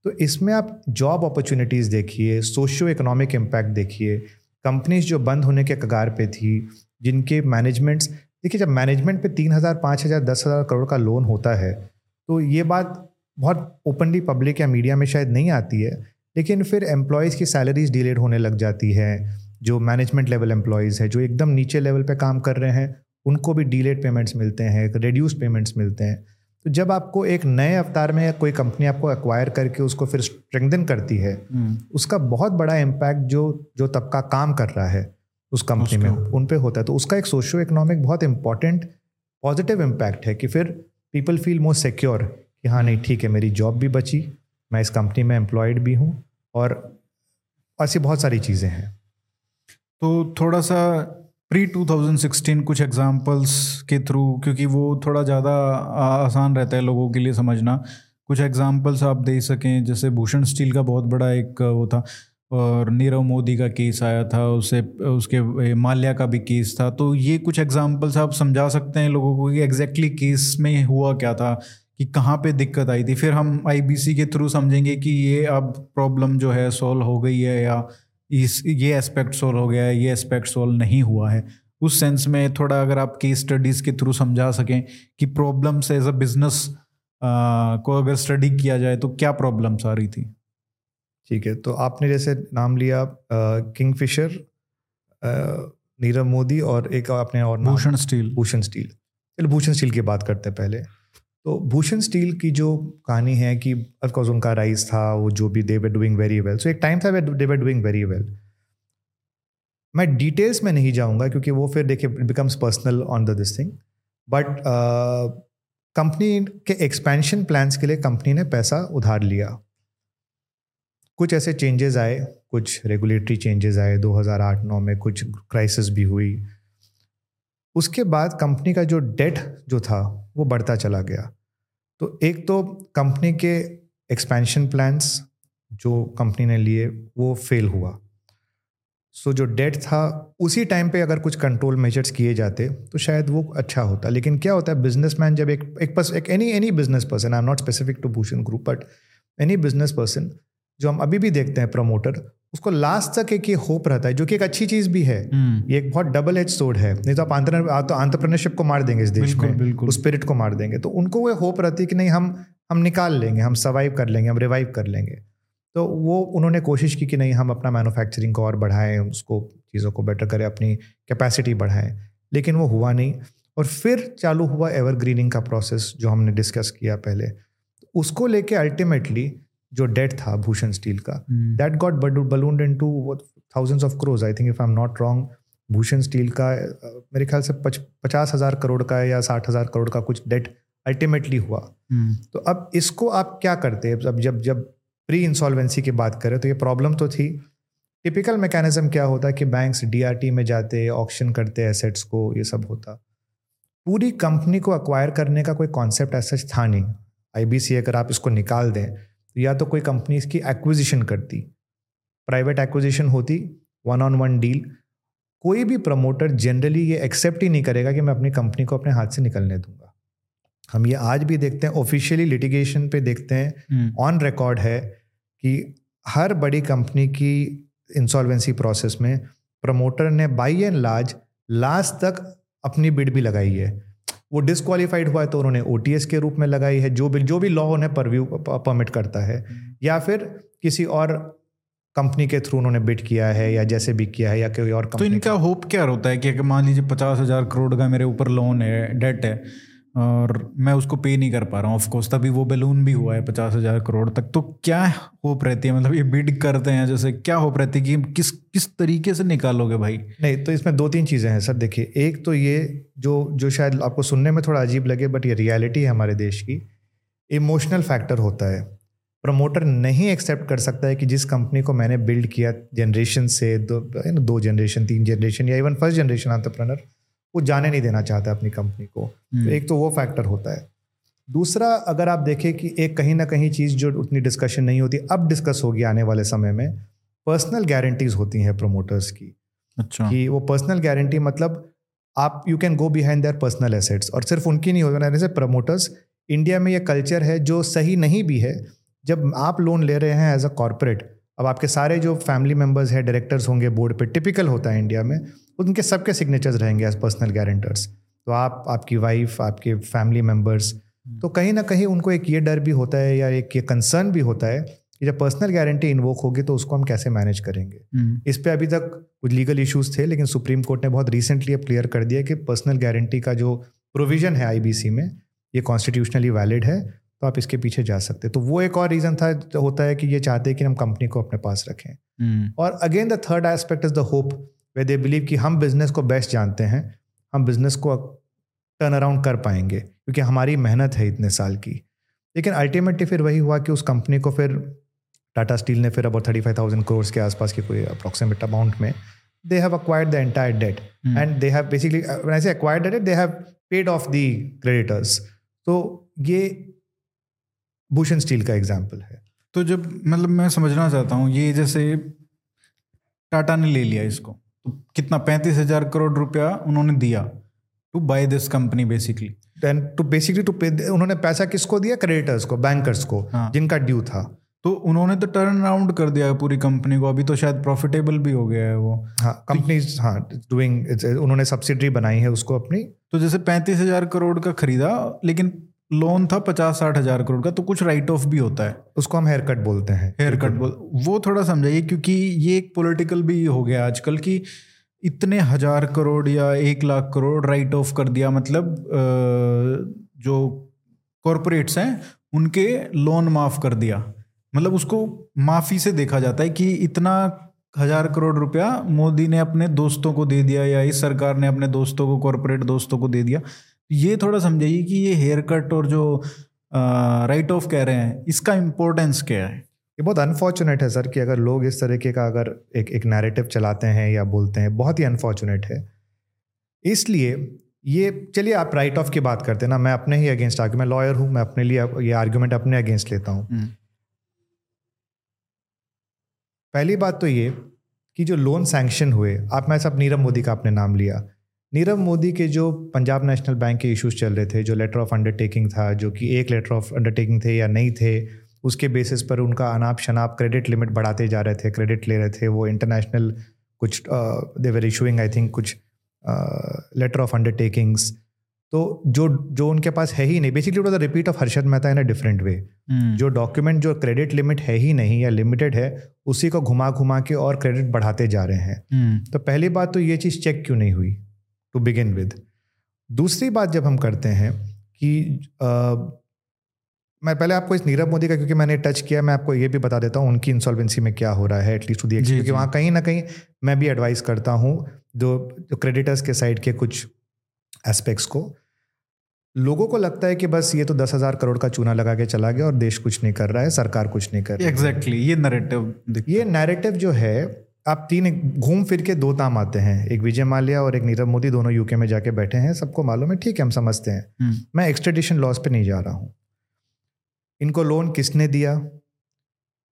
तो इसमें आप जॉब अपॉर्चुनिटीज़ देखिए, सोशियो इकोनॉमिक इम्पैक्ट देखिए। कंपनीज जो बंद होने के कगार पे थी, जिनके मैनेजमेंट्स देखिए, जब मैनेजमेंट पे तीन हज़ार पाँच हज़ार दस हज़ार करोड़ का लोन होता है, तो ये बात बहुत ओपनली पब्लिक या मीडिया में शायद नहीं आती है, लेकिन फिर एम्प्लॉयज़ की सैलरीज डिलेड होने लग जाती है। जो मैनेजमेंट लेवल एम्प्लॉयज़ हैं, जो एकदम नीचे लेवल पर काम कर रहे हैं, उनको भी डिलेड पेमेंट्स मिलते हैं, रिड्यूस पेमेंट्स मिलते हैं। तो जब आपको एक नए अवतार में कोई कंपनी आपको एक्वायर करके उसको फिर स्ट्रेंथन करती है, उसका बहुत बड़ा इम्पैक्ट जो जो तबका काम कर रहा है उस कंपनी में उन पे होता है। तो उसका एक सोशियो इकोनॉमिक बहुत इम्पॉर्टेंट पॉजिटिव इम्पैक्ट है कि फिर पीपल फील मोर सिक्योर कि हाँ नहीं ठीक है, मेरी जॉब भी बची, मैं इस कंपनी में एम्प्लॉयड भी हूँ, और ऐसी बहुत सारी चीज़ें हैं। तो थोड़ा सा प्री टू थाउजेंड सिक्सटीन कुछ एग्जांपल्स के थ्रू, क्योंकि वो थोड़ा ज़्यादा आसान रहता है लोगों के लिए समझना, कुछ एग्जांपल्स आप दे सकें। जैसे भूषण स्टील का बहुत बड़ा एक वो था, और नीरव मोदी का केस आया था, उसे उसके माल्या का भी केस था। तो ये कुछ एग्जांपल्स आप समझा सकते हैं लोगों को कि एग्जैक्टली केस में हुआ क्या था, कि कहाँ पे दिक्कत आई थी। फिर हम आईबीसी के थ्रू समझेंगे कि ये अब प्रॉब्लम जो है सॉल्व हो गई है, या इस ये एस्पेक्ट सोल्व हो गया है, ये एस्पेक्ट सोल्व नहीं हुआ है। उस सेंस में थोड़ा अगर आप केस स्टडीज़ के थ्रू समझा सकें कि प्रॉब्लम्स एज अ बिजनेस को अगर स्टडी किया जाए तो क्या प्रॉब्लम्स आ रही थी। ठीक है, तो आपने जैसे नाम लिया किंगफिशर, नीरव मोदी, और एक आपने और भूषण स्टील भूषण स्टील चलो भूषण स्टील की बात करते हैं पहले। तो भूषण स्टील की जो कहानी है कि ऑफकोर्स उनका राइज था, वो जो भी they were doing very well, so एक टाइम था they were doing very well. मैं डिटेल्स में नहीं जाऊंगा क्योंकि वो फिर देखिए becomes personal on the this thing, but company के एक्सपेंशन प्लान्स के लिए कंपनी ने पैसा उधार लिया। कुछ ऐसे चेंजेस आए, कुछ रेगुलेटरी चेंजेस आए दो हज़ार आठ नौ में, कुछ क्राइसिस भी हुई। उसके बाद कंपनी का जो डेट जो था वो बढ़ता चला गया। तो एक तो कंपनी के एक्सपेंशन प्लान्स जो कंपनी ने लिए वो फेल हुआ, सो जो डेट था उसी टाइम पे अगर कुछ कंट्रोल मेजर्स किए जाते तो शायद वो अच्छा होता। लेकिन क्या होता है, बिजनेसमैन जब एक एक पर्सन एक any any business person, I am not specific to Bhushan group, but any business person जो हम अभी भी देखते हैं प्रमोटर, उसको लास्ट तक एक ये होप रहता है, जो कि एक अच्छी चीज़ भी है। hmm. ये एक बहुत डबल एज सोड है, नहीं तो आप आंट्रप्रनरशिप को मार देंगे इस देश में, उस स्पिरिट को मार देंगे। तो उनको वो होप रहती है कि नहीं, हम हम निकाल लेंगे, हम सर्वाइव कर लेंगे, हम रिवाइव कर लेंगे। तो वो उन्होंने कोशिश की कि नहीं, हम अपना मैन्युफैक्चरिंग को और बढ़ाएं, उसको चीज़ों को बेटर करें, अपनी कैपेसिटी बढ़ाएं, लेकिन वो हुआ नहीं। और फिर चालू हुआ एवरग्रीनिंग का प्रोसेस जो हमने डिस्कस किया पहले। उसको लेके अल्टीमेटली जो डेट था भूषण स्टील का, that got ballooned into thousands of crores. I think if I am not wrong, Bhushan steel का मेरे ख्याल से पचास हजार करोड़ का या साठ हजार करोड़ का कुछ डेट अल्टीमेटली हुआ। hmm. तो अब इसको आप क्या करते हैं? अब जब जब प्री इंसॉल्वेंसी की बात करें तो ये प्रॉब्लम तो थी। टिपिकल मैकेनिज्म क्या होता कि बैंक्स डीआरटी में जाते, ऑक्शन करते एसेट्स को, ये सब होता। पूरी कंपनी को अक्वायर करने का कोई कॉन्सेप्ट ऐसा था नहीं। आईबीसी अगर आप इसको निकाल दें तो या तो कोई कंपनी इसकी एक्विजिशन करती, प्राइवेट एक्विजिशन होती, वन ऑन वन डील। कोई भी प्रमोटर जनरली ये एक्सेप्ट ही नहीं करेगा कि मैं अपनी कंपनी को अपने हाथ से निकलने दूंगा। हम ये आज भी देखते हैं, ऑफिशियली लिटिगेशन पे देखते हैं, ऑन रिकॉर्ड है कि हर बड़ी कंपनी की इंसॉल्वेंसी प्रोसेस में प्रमोटर ने बाई एंड लार्ज लास्ट तक अपनी बिड भी लगाई है। वो डिसक्वालीफाइड हुआ है तो उन्होंने ओटीएस के रूप में लगाई है, जो भी जो भी लॉ उन्हें परव्यू परमिट करता है, या फिर किसी और कंपनी के थ्रू उन्होंने बिट किया है या जैसे भी किया है या कोई और कंपनी। तो इनका होप क्या होता है कि अगर मान लीजिए पचास हजार करोड़ का मेरे ऊपर लोन है, डेट है, और मैं उसको पे नहीं कर पा रहा हूँ, ऑफकोर्स तभी वो बैलून भी हुआ है पचास हज़ार करोड़ तक, तो क्या होप रहती है? मतलब ये बिड करते हैं जैसे, क्या होप रहती है कि किस किस तरीके से निकालोगे भाई? नहीं, तो इसमें दो तीन चीज़ें हैं सर। देखिए, एक तो ये जो जो शायद आपको सुनने में थोड़ा अजीब लगे, बट ये रियलिटी है हमारे देश की। इमोशनल फैक्टर होता है। प्रमोटर नहीं एक्सेप्ट कर सकता है कि जिस कंपनी को मैंने बिल्ड किया जनरेशन से, दो दो जनरेशन, तीन जनरेशन या इवन फर्स्ट जनरेशन एंटरप्रेन्योर, वो जाने नहीं देना चाहता अपनी कंपनी को। तो एक तो वो फैक्टर होता है। दूसरा, अगर आप देखें कि एक कहीं ना कहीं चीज़ जो उतनी डिस्कशन नहीं होती, अब डिस्कस होगी आने वाले समय में, पर्सनल गारंटीज होती हैं प्रमोटर्स की। अच्छा। कि वो पर्सनल गारंटी मतलब आप you can go behind their personal assets. और सिर्फ उनकी नहीं होती, जैसे प्रमोटर्स, इंडिया में ये कल्चर है जो सही नहीं भी है। जब आप लोन ले रहे हैं एज अ कॉरपोरेट, अब आपके सारे जो फैमिली मेम्बर्स हैं, डायरेक्टर्स होंगे बोर्ड पे, टिपिकल होता है इंडिया में, उनके सबके सिग्नेचर्स रहेंगे एज पर्सनल गारंटर्स। तो आप, आपकी वाइफ, आपके फैमिली मेम्बर्स, तो कहीं ना कहीं उनको एक ये डर भी होता है या एक ये कंसर्न भी होता है कि जब पर्सनल गारंटी इन्वोक होगी तो उसको हम कैसे मैनेज करेंगे। इस पर अभी तक कुछ लीगल इशूज़ थे, लेकिन सुप्रीम कोर्ट ने बहुत रिसेंटली अब क्लियर कर दिया कि पर्सनल गारंटी का जो प्रोविज़न है आईबीसी में, ये कॉन्स्टिट्यूशनली वैलिड है, तो आप इसके पीछे जा सकते। तो वो एक और रीज़न था होता है कि ये चाहते हैं कि हम कंपनी को अपने पास रखें। और again the third aspect is the hope, वे दे बिलीव कि हम बिज़नेस को बेस्ट जानते हैं, हम बिज़नेस को टर्न अराउंड कर पाएंगे क्योंकि हमारी मेहनत है इतने साल की। लेकिन अल्टीमेटली फिर वही हुआ कि उस कंपनी को फिर टाटा स्टील ने फिर about thirty five thousand crore के आसपास के कोई अप्रॉक्सीमेट अमाउंट में they have acquired the entire debt and they have basically when I say acquired debt they have paid off the creditors. तो ये भूषण स्टील का एग्जाम्पल है। तो जब मतलब मैं समझना चाहता हूँ, ये जैसे टाटा ने ले लिया इसको, तो कितना पैंतीस हजार करोड़ रुपया उन्होंने दिया to buy this company basically, then to basically to pay. उन्होंने पैसा किसको दिया? क्रेडिटर्स को, बैंकर्स को। हाँ। जिनका ड्यू था। तो उन्होंने तो टर्न अराउंड कर दिया है पूरी कंपनी को, अभी तो शायद प्रॉफिटेबल भी हो गया है वो। हाँ, कंपनी तो, हाँ डूइंग, उन्होंने सब्सिडरी बनाई है उसको अपनी। तो जैसे पैंतीस हजार करोड़ का खरीदा, लेकिन लोन था पचास साठ हजार करोड़ का, तो कुछ राइट ऑफ भी होता है, उसको हम हेयर कट बोलते हैं। हेयर कट बोल वो थोड़ा समझाइए, क्योंकि ये एक पॉलिटिकल भी हो गया आजकल कि इतने हजार करोड़ या एक लाख करोड़ राइट ऑफ कर दिया। मतलब जो कॉरपोरेट्स हैं उनके लोन माफ़ कर दिया, मतलब उसको माफ़ी से देखा जाता है कि इतना हजार करोड़ रुपया मोदी ने अपने दोस्तों को दे दिया या इस सरकार ने अपने दोस्तों को, कॉरपोरेट दोस्तों को दे दिया। ये थोड़ा समझाइए कि ये हेयर कट और जो राइट ऑफ कह रहे हैं, इसका इम्पोर्टेंस क्या है? ये बहुत अनफॉर्चुनेट है सर कि अगर लोग इस तरीके का अगर एक एक नैरेटिव चलाते हैं या बोलते हैं, बहुत ही अनफॉर्चुनेट है। इसलिए ये, चलिए आप राइट ऑफ की बात करते हैं ना, मैं अपने ही अगेंस्ट आर्ग्यूमेंट, मैं लॉयर हूँ, मैं अपने लिए ये आर्ग्यूमेंट अपने अगेंस्ट लेता हूँ। पहली बात तो ये कि जो लोन सैंक्शन हुए, आप मैं सब नीरव मोदी का आपने नाम लिया, नीरव मोदी के जो पंजाब नेशनल बैंक के इश्यूज चल रहे थे, जो लेटर ऑफ अंडरटेकिंग था, जो कि एक लेटर ऑफ अंडरटेकिंग थे या नहीं थे, उसके बेसिस पर उनका अनाप शनाप क्रेडिट लिमिट बढ़ाते जा रहे थे, क्रेडिट ले रहे थे वो। इंटरनेशनल कुछ they were issuing I think कुछ लेटर ऑफ अंडरटेकिंग्स, तो जो जो उनके पास है ही नहीं। Basically it was a repeat of Harshad Mehta in a different way. जो डॉक्यूमेंट, जो क्रेडिट लिमिट है ही नहीं या लिमिटेड है, उसी को घुमा घुमा के और क्रेडिट बढ़ाते जा रहे हैं। hmm. तो पहली बात तो ये चीज़ चेक क्यों नहीं हुई टू बिगिन विद। दूसरी बात जब हम करते हैं कि आ, मैं पहले आपको इस नीरव मोदी का, क्योंकि मैंने टच किया, मैं आपको ये भी बता देता हूँ उनकी इंसॉल्वेंसी में क्या हो रहा है, एटलीस्ट टू दी एक्सटेंट, क्योंकि वहाँ कहीं ना कहीं मैं भी एडवाइस करता हूँ जो जो क्रेडिटर्स के साइड के कुछ एस्पेक्ट्स को। लोगों को लगता है कि बस ये तो दस हजार करोड़ का चूना लगा के चला गया और देश कुछ नहीं कर रहा है, सरकार कुछ नहीं कर रही। एग्जैक्टली exactly, ये नैरेटिव ये नैरेटिव जो है, आप तीन घूम फिर के दो ताम आते हैं, एक विजय माल्या और एक नीरव मोदी, दोनों यूके में जाके बैठे हैं, सबको मालूम है, ठीक है, हम समझते हैं। हुँ. मैं एक्सट्रेडिशन लॉस पे नहीं जा रहा हूँ। इनको लोन किसने दिया,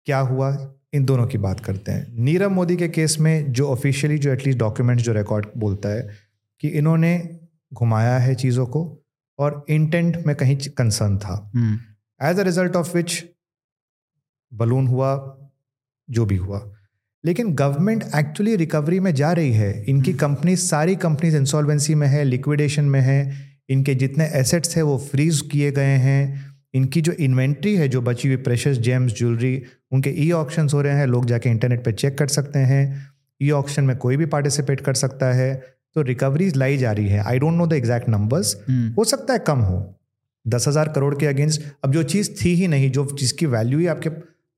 क्या हुआ, इन दोनों की बात करते हैं। नीरव मोदी के केस में जो ऑफिशियली जो एटलीस्ट डॉक्यूमेंट्स जो रिकॉर्ड बोलता है कि इन्होंने घुमाया है चीज़ों को और इंटेंट में कहीं कंसर्न था, as a result of which balloon हुआ जो भी हुआ। लेकिन गवर्नमेंट एक्चुअली रिकवरी में जा रही है, इनकी कंपनी सारी कंपनीज इंसॉल्वेंसी में है, लिक्विडेशन में है, इनके जितने एसेट्स हैं वो फ्रीज किए गए हैं, इनकी जो इन्वेंट्री है जो बची हुई प्रेशियस जेम्स, ज्वेलरी, उनके ई ऑक्शंस हो रहे हैं, लोग जाके इंटरनेट पे चेक कर सकते हैं, ई ऑक्शन में कोई भी पार्टिसिपेट कर सकता है, तो रिकवरीज लाई जा रही है। I don't know the exact numbers, हो सकता है कम हो, दस हजार करोड़ के अगेंस्ट। अब जो चीज़ थी ही नहीं, जो जिसकी वैल्यू ही आपके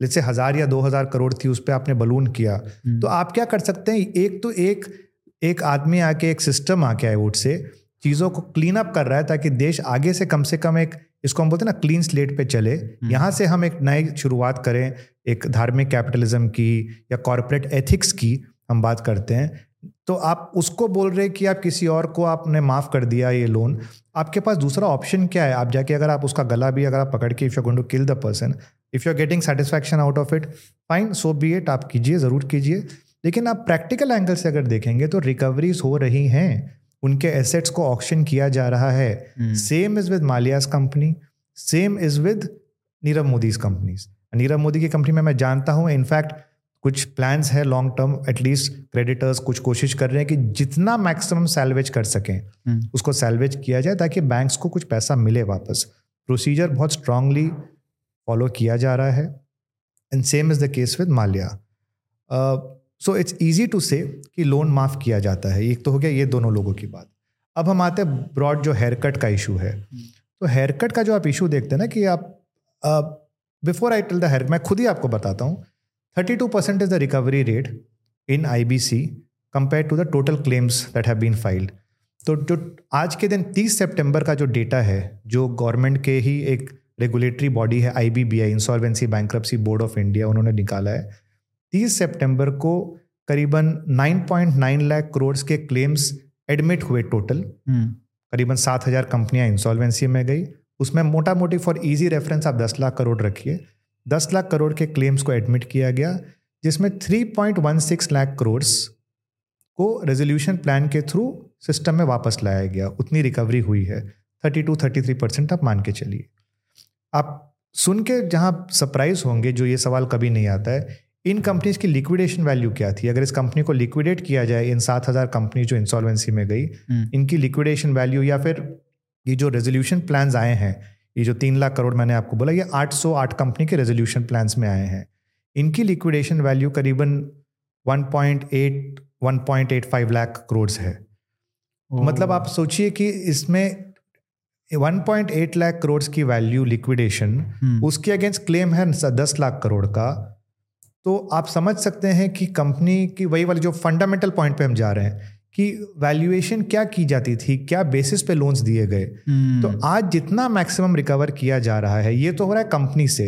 जैसे हजार या दो हजार करोड़ थी, उस पर आपने बलून किया, तो आप क्या कर सकते हैं। एक तो एक एक आदमी आके, एक सिस्टम आके, आई वुड से चीज़ों को क्लीन अप कर रहा है ताकि देश आगे से कम से कम एक, इसको हम बोलते हैं ना, क्लीन स्लेट पे चले, यहाँ से हम एक नई शुरुआत करें। एक धार्मिक कैपिटलिज्म की या कॉरपोरेट एथिक्स की हम बात करते हैं, तो आप उसको बोल रहे हैं कि आप किसी और को आपने माफ़ कर दिया ये लोन, आपके पास दूसरा ऑप्शन क्या है। आप जाके अगर आप उसका गला भी अगर आप पकड़ के, if you are going to kill the person, if you are getting satisfaction out of it, fine, so be it, आप कीजिए, ज़रूर कीजिए। लेकिन आप प्रैक्टिकल एंगल से अगर देखेंगे तो रिकवरीज हो रही हैं, उनके एसेट्स को ऑक्शन किया जा रहा है। Same is with Mallya's company, same is with Nirav Modi's companies. Nirav Modi की कंपनी में मैं जानता हूँ, इनफैक्ट कुछ प्लान्स है लॉन्ग टर्म, एटलीस्ट क्रेडिटर्स कुछ कोशिश कर रहे हैं कि जितना मैक्सिमम सैल्वेज कर सकें उसको सैल्वेज किया जाए ताकि बैंक्स को कुछ पैसा मिले वापस। प्रोसीजर बहुत स्ट्रांगली फॉलो किया जा रहा है, and same is the case with Mallya. So it's easy to say कि लोन माफ़ किया जाता है, एक तो हो गया ये दोनों लोगों की बात। अब हम आते हैं ब्रॉड जो हेयर कट का इशू है। तो हेयर कट का जो आप इशू देखते हैं ना, कि आप, before I tell the hair, मैं खुद ही आपको बताता हूँ, thirty-two percent is the recovery rate in I B C compared to the total claims that have been filed. तो जो आज के दिन तीस सितंबर का जो डेटा है, जो गवर्नमेंट के ही एक रेगुलेटरी बॉडी है I B B I, insolvency bankruptcy board of India, उन्होंने निकाला है तीस सितंबर को करीबन nine point nine lakh crore के क्लेम्स एडमिट हुए टोटल। hmm. करीबन सात हज़ार कंपनियां इंसॉल्वेंसी में गई। उसमें मोटा मोटी फॉर इजी रेफरेंस आप दस लाख करोड़ रखिए, दस लाख करोड़ के क्लेम्स को एडमिट किया गया, जिसमें तीन पॉइंट एक छह लाख करोड़ को रेजोल्यूशन प्लान के थ्रू सिस्टम में वापस लाया गया, उतनी रिकवरी हुई है। Thirty two thirty three percent आप मान के चलिए। आप सुन के जहां सरप्राइज होंगे, जो ये सवाल कभी नहीं आता है, इन कंपनीज की लिक्विडेशन वैल्यू क्या थी। अगर इस कंपनी को लिक्विडेट किया जाए, इन सात हज़ार कंपनी जो इंसॉल्वेंसी में गई, इनकी लिक्विडेशन वैल्यू, या फिर ये जो रेजोल्यूशन प्लान्स आए हैं, ये जो तीन लाख करोड़ मैंने आपको बोला, ये आठ सौ आठ कंपनी के रेजोल्यूशन प्लान्स में आए हैं, इनकी लिक्विडेशन वैल्यू करीबन one point eight one point eight five lakh crore है। मतलब आप सोचिए कि इसमें one point eight lakh crore की वैल्यू लिक्विडेशन, उसके अगेंस्ट क्लेम है दस लाख करोड़ का। तो आप समझ सकते हैं कि कंपनी की, वही वाले जो फंडामेंटल पॉइंट पे हम जा रहे हैं कि वैल्यूएशन क्या की जाती थी, क्या बेसिस पे लोन्स दिए गए। hmm. तो आज जितना मैक्सिमम रिकवर किया जा रहा है, ये तो हो रहा है कंपनी से,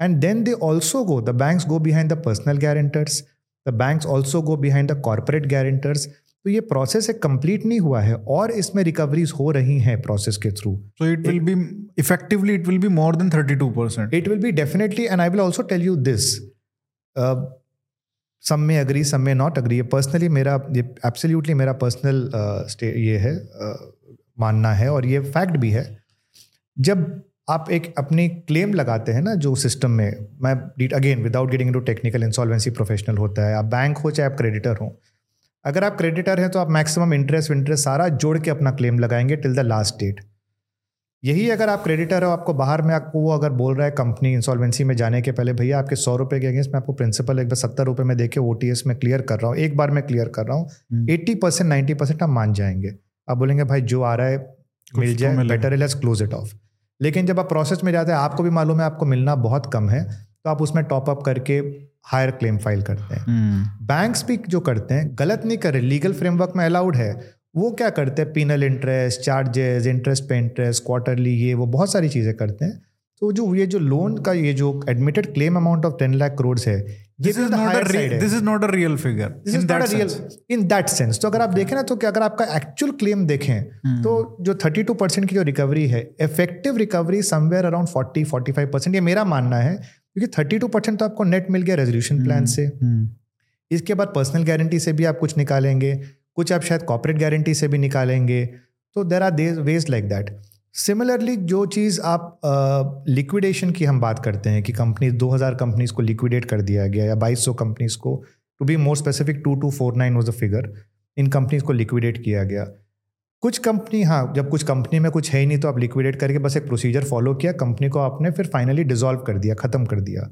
and then they also go, the banks go behind the personal guarantors, the banks also go behind the corporate guarantors. तो ये प्रोसेस एक कंप्लीट नहीं हुआ है और इसमें रिकवरीज हो रही हैं प्रोसेस के through. So it will be effectively, it will be more than thirty two percent, it will be definitely. And I will also tell you this, some may agree, सम में नॉट अग्री। ये personally मेरा, ये absolutely मेरा personal uh, ये है uh, मानना है, और ये फैक्ट भी है। जब आप एक अपनी क्लेम लगाते हैं ना जो सिस्टम में, मैं again without getting into technical, insolvency professional होता है, आप बैंक हो चाहे आप क्रेडिटर हो। अगर आप क्रेडिटर हैं तो आप मैक्सिमम इंटरेस्ट विंटरेस्ट सारा जोड़ के अपना क्लेम लगाएंगे टिल द लास्ट डेट। यही अगर आप क्रेडिटर हो, आपको बाहर में आपको वो अगर बोल रहा है कंपनी इंसॉल्वेंसी में जाने के पहले, भैया आपके सौ रुपये के अगेंस्ट मैं आपको प्रिंसिपल एक बार सत्तर रुपये में देके ओटीएस में क्लियर कर रहा हूँ, एक बार में क्लियर कर रहा हूँ, एट्टी परसेंट नाइन्टी परसेंट आप मान जाएंगे। आप बोलेंगे भाई जो आ रहा है मिल जाए, better let's close it off. लेकिन जब आप प्रोसेस में जाते हैं, आपको भी मालूम है आपको मिलना बहुत कम है, तो आप उसमें टॉप अप करके हायर क्लेम फाइल करते हैं। hmm. बैंक्स भी जो करते हैं, गलत नहीं कर रहे, लीगल फ्रेमवर्क में अलाउड है, वो क्या करते हैं, पीनल इंटरेस्ट चार्जेस, इंटरेस्ट पे इंटरेस्ट, क्वार्टरली, ये वो बहुत सारी चीज़ें करते हैं। तो जो ये जो लोन का ये जो admitted claim amount of ten lakh crore है, ये this is not a real figure, this is not a real in that sense. तो अगर आप देखें ना, तो अगर आपका एक्चुअल क्लेम देखें तो जो थर्टी टू परसेंट की जो रिकवरी है, effective recovery somewhere around forty forty five percent, ये मेरा मानना है, क्योंकि थर्टी टू परसेंट तो आपको नेट मिल गया रेजोल्यूशन प्लान से। इसके बाद पर्सनल गारंटी से भी आप कुछ निकालेंगे, कुछ आप शायद कॉर्पोरेट गारंटी से भी निकालेंगे। तो there are ways like that. Similarly जो चीज़ आप लिक्विडेशन की हम बात करते हैं कि कंपनी दो हज़ार कंपनीज को लिक्विडेट कर दिया गया या बाईस सौ कंपनीज को, to be more specific two two four nine was the figure, इन कंपनीज को लिक्विडेट किया गया। कुछ कंपनी, हाँ, जब कुछ कंपनी में कुछ है ही नहीं तो आप लिक्विडेट करके बस एक प्रोसीजर फॉलो किया, कंपनी को आपने फिर फाइनली डिसॉल्व कर दिया, ख़त्म कर दिया।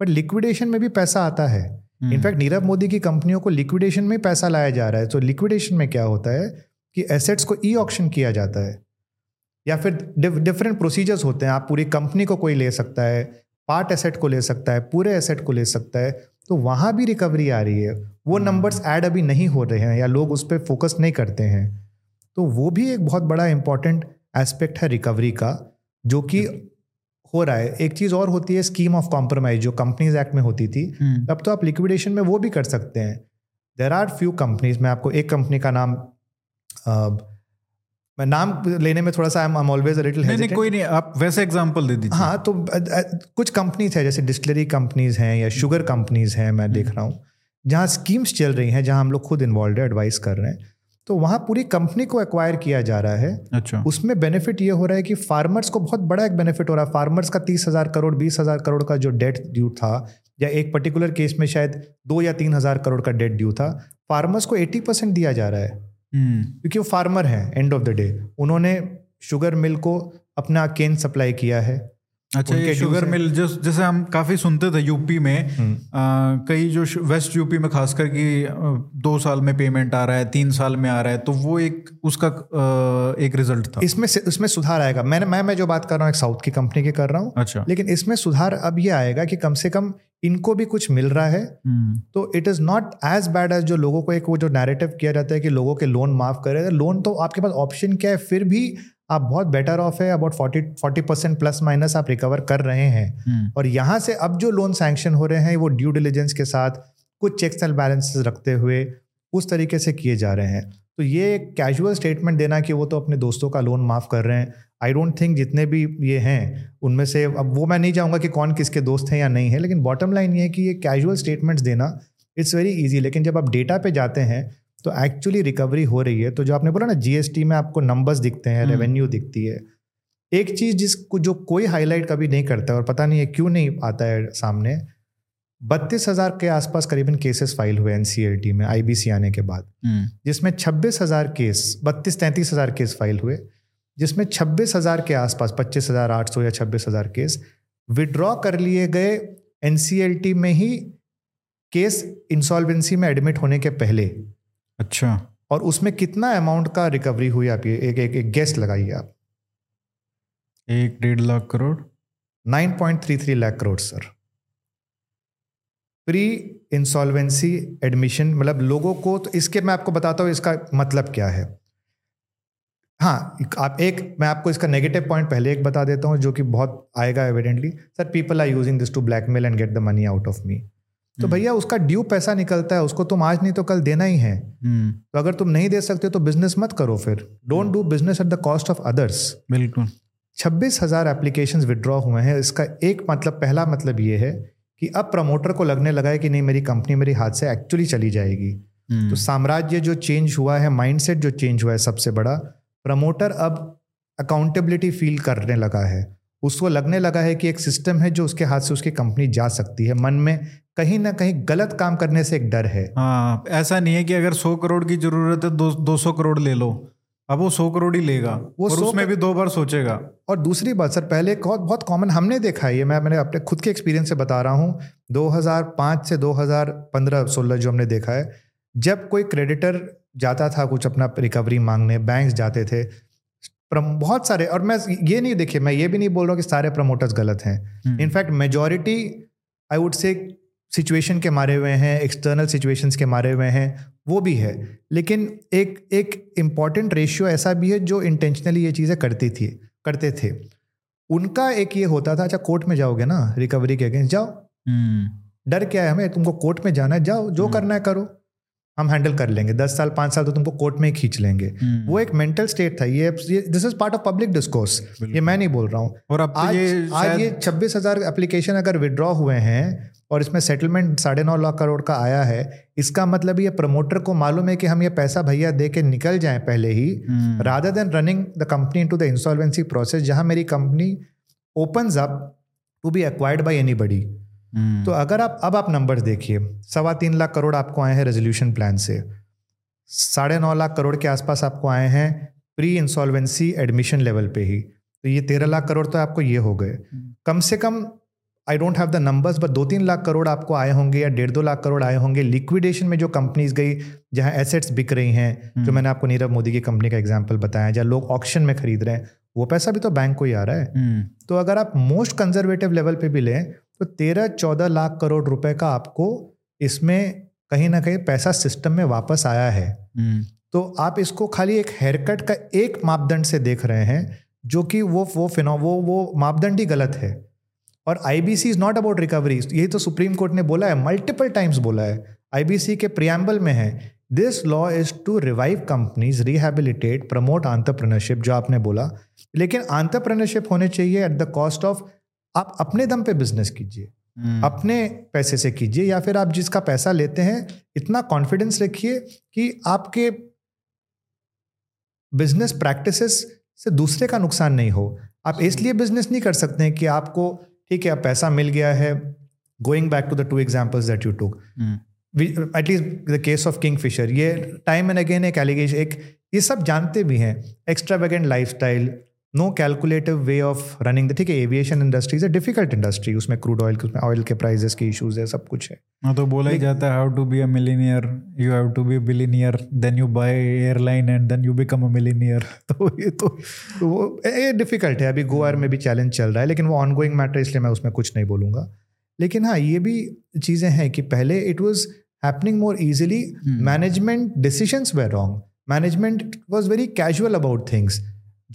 बट लिक्विडेशन में भी पैसा आता है। इनफैक्ट नीरव मोदी की कंपनियों को लिक्विडेशन में पैसा लाया जा रहा है। तो लिक्विडेशन में क्या होता है कि एसेट्स को ई ऑक्शन किया जाता है, या फिर डिफरेंट प्रोसीजर्स होते हैं। आप पूरी कंपनी को कोई ले सकता है, पार्ट एसेट को ले सकता है, पूरे एसेट को ले सकता है। तो वहाँ भी रिकवरी आ रही है, वो नंबर्स ऐड अभी नहीं हो रहे हैं या लोग उस पर फोकस नहीं करते हैं। तो वो भी एक बहुत बड़ा इंपॉर्टेंट एस्पेक्ट है रिकवरी का, जो कि हो रहा है। एक चीज़ और होती है स्कीम ऑफ कॉम्प्रोमाइज, जो कंपनीज एक्ट में होती थी। अब तो आप लिक्विडेशन में वो भी कर सकते हैं। देर आर फ्यू कंपनीज, मैं आपको एक कंपनी का नाम uh, मैं नाम लेने में थोड़ा सा I'm always a little hesitant। नहीं, नहीं, कोई नहीं, आप वैसे एग्जांपल दे दीजिए। हाँ, तो कुछ कंपनीज है जैसे डिस्टिलरी कंपनीज हैं या शुगर कंपनीज हैं, मैं देख रहा हूँ जहाँ स्कीम्स चल रही हैं, जहाँ हम लोग खुद इन्वॉल्व है, एडवाइस कर रहे हैं। तो वहाँ पूरी कंपनी को एक्वायर किया जा रहा है। अच्छा। उसमें बेनिफिट ये हो रहा है कि फार्मर्स को बहुत बड़ा एक बेनिफिट हो रहा है। फार्मर्स का तीस हज़ार करोड़ बीस हज़ार करोड़ का जो डेट ड्यू था, या एक पर्टिकुलर केस में शायद दो या तीन हज़ार करोड़ का डेट ड्यू था, फार्मर्स को एटी परसेंट दिया जा रहा है। Hmm. क्योंकि वो फार्मर हैं, एंड ऑफ द डे उन्होंने शुगर मिल को अपना केन सप्लाई किया है। अच्छा, ये शुगर मिल जिस जैसे हम काफ़ी सुनते थे यूपी में, hmm. आ, कई जो वेस्ट यूपी में खासकर कि दो साल में पेमेंट आ रहा है, तीन साल में आ रहा है, तो वो एक उसका आ, एक रिजल्ट था। इसमें इसमें सुधार आएगा। मैंने मैं मैं जो बात कर रहा हूँ एक साउथ की कंपनी की कर रहा हूँ। अच्छा। लेकिन इसमें सुधार अब ये आएगा कि कम से कम इनको भी कुछ मिल रहा है। hmm. तो it is not as bad as जो लोगों को एक वो जो नैरेटिव किया जाता है कि लोगों के लोन माफ़ करे। लोन तो आपके पास ऑप्शन क्या है, फिर भी आप बहुत बेटर ऑफ है। About forty percent plus minus आप रिकवर कर रहे हैं। hmm. और यहाँ से अब जो लोन सैंक्शन हो रहे हैं वो ड्यू डिलिजेंस के साथ कुछ चेक्स एंड बैलेंसेस रखते हुए उस तरीके से किए जा रहे हैं। तो ये एक कैजुअल स्टेटमेंट देना कि वो तो अपने दोस्तों का लोन माफ़ कर रहे हैं, आई डोंट थिंक जितने भी ये हैं उनमें से, अब वो मैं नहीं जाऊँगा कि कौन किसके दोस्त हैं या नहीं है, लेकिन बॉटम लाइन ये है कि ये कैजुअल स्टेटमेंट्स देना इट्स वेरी ईजी। लेकिन जब आप डेटा पे जाते हैं तो एक्चुअली रिकवरी हो रही है। तो जो आपने बोला ना, जीएसटी में आपको नंबर्स दिखते हैं, रेवेन्यू दिखती है। एक चीज़ जिसको जो कोई हाईलाइट कभी नहीं करता है और पता नहीं है क्यों नहीं आता है सामने, बत्तीस हज़ार के आसपास करीबन केसेस फाइल हुए एनसीएलटी में आईबीसी आने के बाद, जिसमें छब्बीस हज़ार केस बत्तीस तैंतीस हज़ार केस फाइल हुए, जिसमें छब्बीस हज़ार के आसपास पच्चीस हज़ार आठ सौ या छब्बीस हज़ार केस विड्रॉ कर लिए गए एनसीएलटी में ही, केस इंसॉल्वेंसी में एडमिट होने के पहले। अच्छा। और उसमें कितना अमाउंट का रिकवरी हुई, आप ये एक एक, एक गेस लगाइए आप। एक डेढ़ lakh crore, nine point three three lakh crore sir, pre insolvency admission. मतलब लोगों को, तो इसके मैं आपको बताता हूँ इसका मतलब क्या है। हाँ, आप एक मैं आपको इसका नेगेटिव पॉइंट पहले एक बता देता हूँ जो कि बहुत आएगा evidently. Sir, people are using this to blackmail and get the money out of me. तो भैया उसका ड्यू पैसा निकलता है, उसको तुम आज नहीं तो कल देना ही है। तो अगर तुम नहीं दे सकते तो बिजनेस मत करो। फिर don't do business at the cost of others. बिल्कुल। छब्बीस हजार एप्लीकेशंस विड्रॉ हुए हैं। इसका एक मतलब, पहला मतलब ये है कि अब प्रमोटर को लगने लगा है कि नहीं, मेरी कंपनी मेरे हाथ से एक्चुअली चली जाएगी। तो साम्राज्य जो चेंज हुआ है, माइंडसेट जो चेंज हुआ है, सबसे बड़ा प्रमोटर अब अकाउंटेबिलिटी फील करने लगा है। उसको लगने लगा है कि एक सिस्टम है जो उसके हाथ से उसकी कंपनी जा सकती है। मन में कहीं ना कहीं गलत काम करने से एक डर है। हाँ, ऐसा नहीं है कि अगर सौ करोड़ की जरूरत है दो सौ करोड़ ले लो। अब वो सौ करोड़ ही लेगा, वो और उसमें भी दो बार सोचेगा। और दूसरी बात सर, पहले बहुत बहुत कॉमन हमने देखा है, ये मैं मैंने अपने खुद के एक्सपीरियंस से बता रहा हूँ। दो हज़ार पाँच से दो हज़ार पंद्रह सोलह जो हमने देखा है, जब कोई क्रेडिटर जाता था कुछ अपना रिकवरी मांगने, बैंक जाते थे, बहुत सारे, और मैं ये नहीं देखिए मैं ये भी नहीं बोल रहा कि सारे प्रमोटर्स गलत हैं, in fact majority I would say situation के मारे हुए हैं, एक्सटर्नल सिचुएशंस के मारे हुए हैं, वो भी है, लेकिन एक एक इम्पॉर्टेंट रेशियो ऐसा भी है जो इंटेंशनली ये चीज़ें करती थी करते थे उनका एक ये होता था, अच्छा कोर्ट में जाओगे ना रिकवरी के अगेंस्ट, जाओ, डर क्या है हमें, तुमको कोर्ट में जाना है, जाओ, जो करना है करो, हम हैंडल कर लेंगे, दस साल पाँच साल तो तुमको कोर्ट में ही खींच लेंगे, वो एक मेंटल स्टेट था, ये this is part of public discourse, ये मैं नहीं बोल रहा हूँ। और अब आज ये आज ये छब्बीस हजार एप्लीकेशन अगर विड्रॉ हुए हैं और इसमें सेटलमेंट साढ़े नौ लाख करोड़ का आया है, इसका मतलब ये प्रमोटर को मालूम है कि हम ये पैसा भैया दे के निकल जाएं पहले ही, rather than running the company into the insolvency process जहां मेरी company opens up to be acquired by anybody. तो अगर आप अब आप नंबर्स देखिए, सवा तीन लाख करोड़ आपको आए हैं रेजोल्यूशन प्लान से, साढ़े नौ लाख करोड़ के आसपास आपको आए हैं प्री इंसॉल्वेंसी एडमिशन लेवल पे ही, तो ये तेरह लाख करोड़ तो आपको ये हो गए, कम से कम I don't have the numbers but दो तीन लाख करोड़ आपको आए होंगे या डेढ़ दो लाख करोड़ आए होंगे लिक्विडेशन में, जो कंपनीज गई जहां एसेट्स बिक रही हैं, जो मैंने आपको नीरव मोदी की कंपनी का एग्जांपल बताया, जहां लोग ऑक्शन में खरीद रहे हैं, वो पैसा भी तो बैंक को ही आ रहा है। तो अगर आप मोस्ट कंजर्वेटिव लेवल पे भी लें तो तेरह चौदह लाख करोड़ रुपए का आपको इसमें कहीं ना कहीं पैसा सिस्टम में वापस आया है। तो आप इसको खाली एक हेयरकट का एक मापदंड से देख रहे हैं, जो कि वो वो फिनो वो वो मापदंड ही गलत है। और IBC is not about recovery, यही तो सुप्रीम कोर्ट ने बोला है, मल्टीपल टाइम्स बोला है, आईबीसी के प्रियम्बल में है, this law is to revive companies, rehabilitate, promote entrepreneurship, जो आपने बोला, लेकिन एंटरप्रेन्योरशिप होने चाहिए एट द कॉस्ट ऑफ, आप अपने दम पे बिजनेस कीजिए, hmm. अपने पैसे से कीजिए, या फिर आप जिसका पैसा लेते हैं इतना कॉन्फिडेंस रखिए कि आपके बिजनेस प्रैक्टिसेस से दूसरे का नुकसान नहीं हो। आप इसलिए बिजनेस नहीं कर सकते हैं कि आपको ठीक है अब पैसा मिल गया है, going back to the two examples that you took, at least the case of Kingfisher, ये टाइम एंड अगेन एक एलिगेशन, एक ये सब जानते भी हैं, extravagant lifestyle, no calculative way of running the, ठीक है aviation industry is a difficult industry, उसमें क्रूड ऑयल उसमें ऑयल के प्राइसेस के इश्यूज है, सब कुछ है। हाँ तो बोला ही जाता है, how to be a millionaire, you have to be a billionaire, then you buy airline and then you become a millionaire. तो ये तो, तो वो ये डिफिकल्ट है, अभी गोवा में भी चैलेंज चल रहा है, लेकिन वो ऑनगोइंग मैटर, इसलिए मैं उसमें कुछ नहीं बोलूँगा। लेकिन हाँ ये भी चीज़ें हैं कि पहले it was happening more easily, management decisions were wrong, management was very casual about things.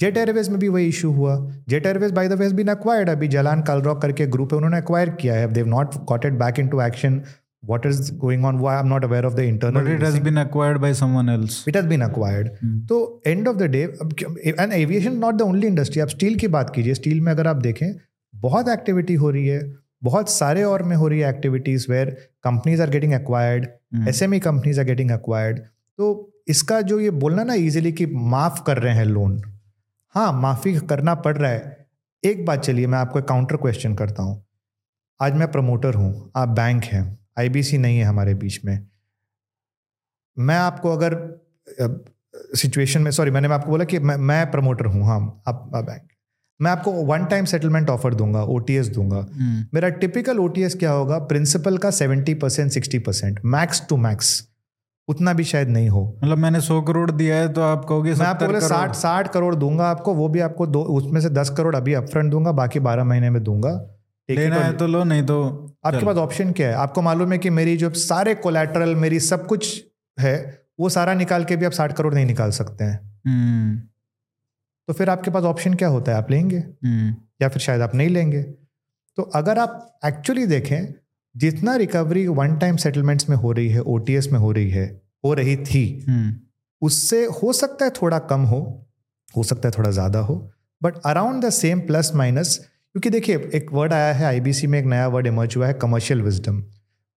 Jet Airways में भी वही इशू हुआ, Jet Airways by the way has been acquired, अभी जलान कालरॉक करके ग्रुप है, उन्होंने एक्वायर किया है, they have not got it back into action, what is going on, why I am not aware of the internal, but it has been acquired by someone else, it has been acquired. तो end of the day, and aviation not the only industry, आप steel की बात कीजिए, steel में अगर आप देखें बहुत एक्टिविटी हो रही है, बहुत सारे और में हो रही है activities where companies are getting acquired, SME companies are getting acquired. तो इसका जो ये बोलना ना इजीली कि माफ कर रहे हैं लोन, हाँ माफ़ी करना पड़ रहा है। एक बात, चलिए मैं आपको काउंटर क्वेश्चन करता हूँ, आज मैं प्रमोटर हूँ, आप बैंक हैं, आईबीसी नहीं है हमारे बीच में, मैं आपको अगर सिचुएशन में, सॉरी मैंने आपको बोला कि मैं मैं प्रमोटर हूँ, हाँ आप बैंक, मैं आपको वन टाइम सेटलमेंट ऑफर दूंगा, ओटीएस दूंगा, मेरा टिपिकल ओटीएस क्या होगा, प्रिंसिपल का seventy percent sixty percent max to max, उतना भी शायद नहीं हो, मतलब मैंने सौ करोड़ दिया है तो आप कहोगे मैं आपको साठ साठ करोड़ दूंगा आपको, वो भी आपको दो, उसमें से दस करोड़ अभी अपफ्रंट दूंगा, बाकी बारह महीने में दूंगा, लेना है तो लो, नहीं तो आपके पास ऑप्शन क्या है, आपको मालूम है कि मेरी जो सारे कोलैटरल, मेरी सब कुछ है, वो सारा निकाल के भी आप साठ करोड़ नहीं निकाल सकते हैं, तो फिर आपके पास ऑप्शन क्या होता है, आप लेंगे या फिर शायद आप नहीं लेंगे। तो अगर आप एक्चुअली देखें, जितना रिकवरी वन टाइम सेटलमेंट्स में हो रही है, ओटीएस में हो रही है, हो रही थी, उससे हो सकता है थोड़ा कम हो हो सकता है थोड़ा ज़्यादा हो, but around the same plus minus, क्योंकि देखिए एक वर्ड आया है आईबीसी में, एक नया वर्ड इमर्ज हुआ है, कमर्शियल विजडम।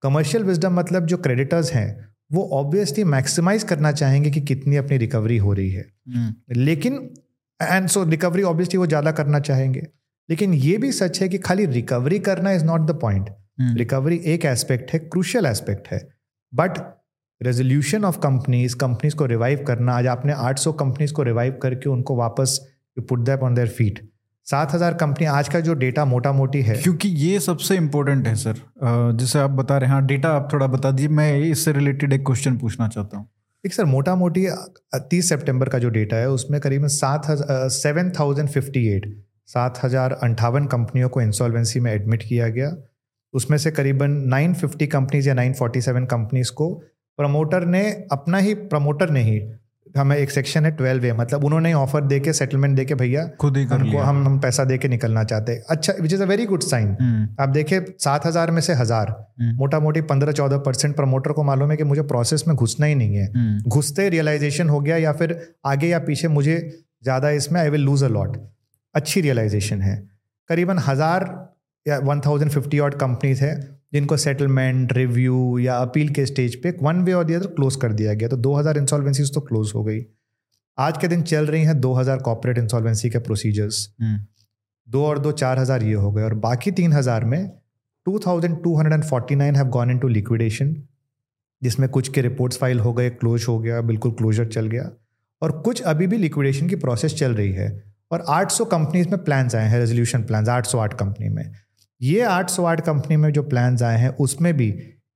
कमर्शियल विजडम मतलब जो क्रेडिटर्स हैं वो ऑब्वियसली मैक्सिमाइज करना चाहेंगे कि कितनी अपनी रिकवरी हो रही है, लेकिन एंड सो रिकवरी ऑब्वियसली वो ज़्यादा करना चाहेंगे, लेकिन ये भी सच है कि खाली रिकवरी करना is not the point. Recovery एक एस्पेक्ट है, क्रूशियल एस्पेक्ट है, but resolution of companies, companies को रिवाइव करना, आज आपने आठ सौ कंपनीज को रिवाइव करके उनको वापस you put them on their feet, सात हज़ार कंपनी, आज का जो डेटा मोटा मोटी है, क्योंकि ये सबसे इंपॉर्टेंट है सर, जैसे आप बता रहे हैं, हाँ डेटा आप थोड़ा बता दीजिए, मैं इससे रिलेटेड एक क्वेश्चन पूछना चाहता हूँ। एक सर मोटा मोटी तीस सितंबर का जो डेटा है उसमें करीबन सात हज़ार सेवन थाउजेंड फिफ्टी एट सात हज़ार अंठावन कंपनियों को इंसॉल्वेंसी में एडमिट किया गया। उसमें से करीबन नाइन फिफ्टी कंपनीज या नाइन फोर्टी सेवन कंपनीज़ को प्रमोटर ने अपना ही प्रमोटर ने ही हमें एक सेक्शन है ट्वेल्व ए मतलब उन्होंने ऑफर दे के सेटलमेंट दे के भैया खुद ही उनको हम हम पैसा दे के निकलना चाहते हैं। अच्छा which is a very good sign. आप देखिए सात हज़ार में से हज़ार मोटा मोटी पंद्रह चौदह परसेंट प्रमोटर को मालूम है कि मुझे प्रोसेस में घुसना ही नहीं है, घुसते रियलाइजेशन हो गया या फिर आगे या पीछे मुझे ज़्यादा इसमें I will lose a lot. अच्छी रियलाइजेशन है। करीबन हज़ार या one thousand fifty odd companies है जिनको सेटलमेंट रिव्यू या अपील के स्टेज पे वन वे और दी अदर क्लोज कर दिया गया। तो दो हज़ार इंसॉल्वेंसीज तो क्लोज हो गई। आज के दिन चल रही हैं दो हज़ार कॉर्पोरेट इंसॉल्वेंसी के प्रोसीजर्स, दो और दो चार हज़ार ये हो गए और बाकी तीन हज़ार में two thousand two hundred forty nine have gone into liquidation जिसमें कुछ के रिपोर्ट्स फाइल हो गए, क्लोज हो गया, बिल्कुल क्लोजर चल गया और कुछ अभी भी लिक्विडेशन की प्रोसेस चल रही है। और आठ सौ कंपनीज में प्लान्स आए हैं, रेजोल्यूशन प्लान्स आठ सौ आठ कंपनी में। ये आठ सौ आठ कंपनी में जो प्लान्स आए हैं उसमें भी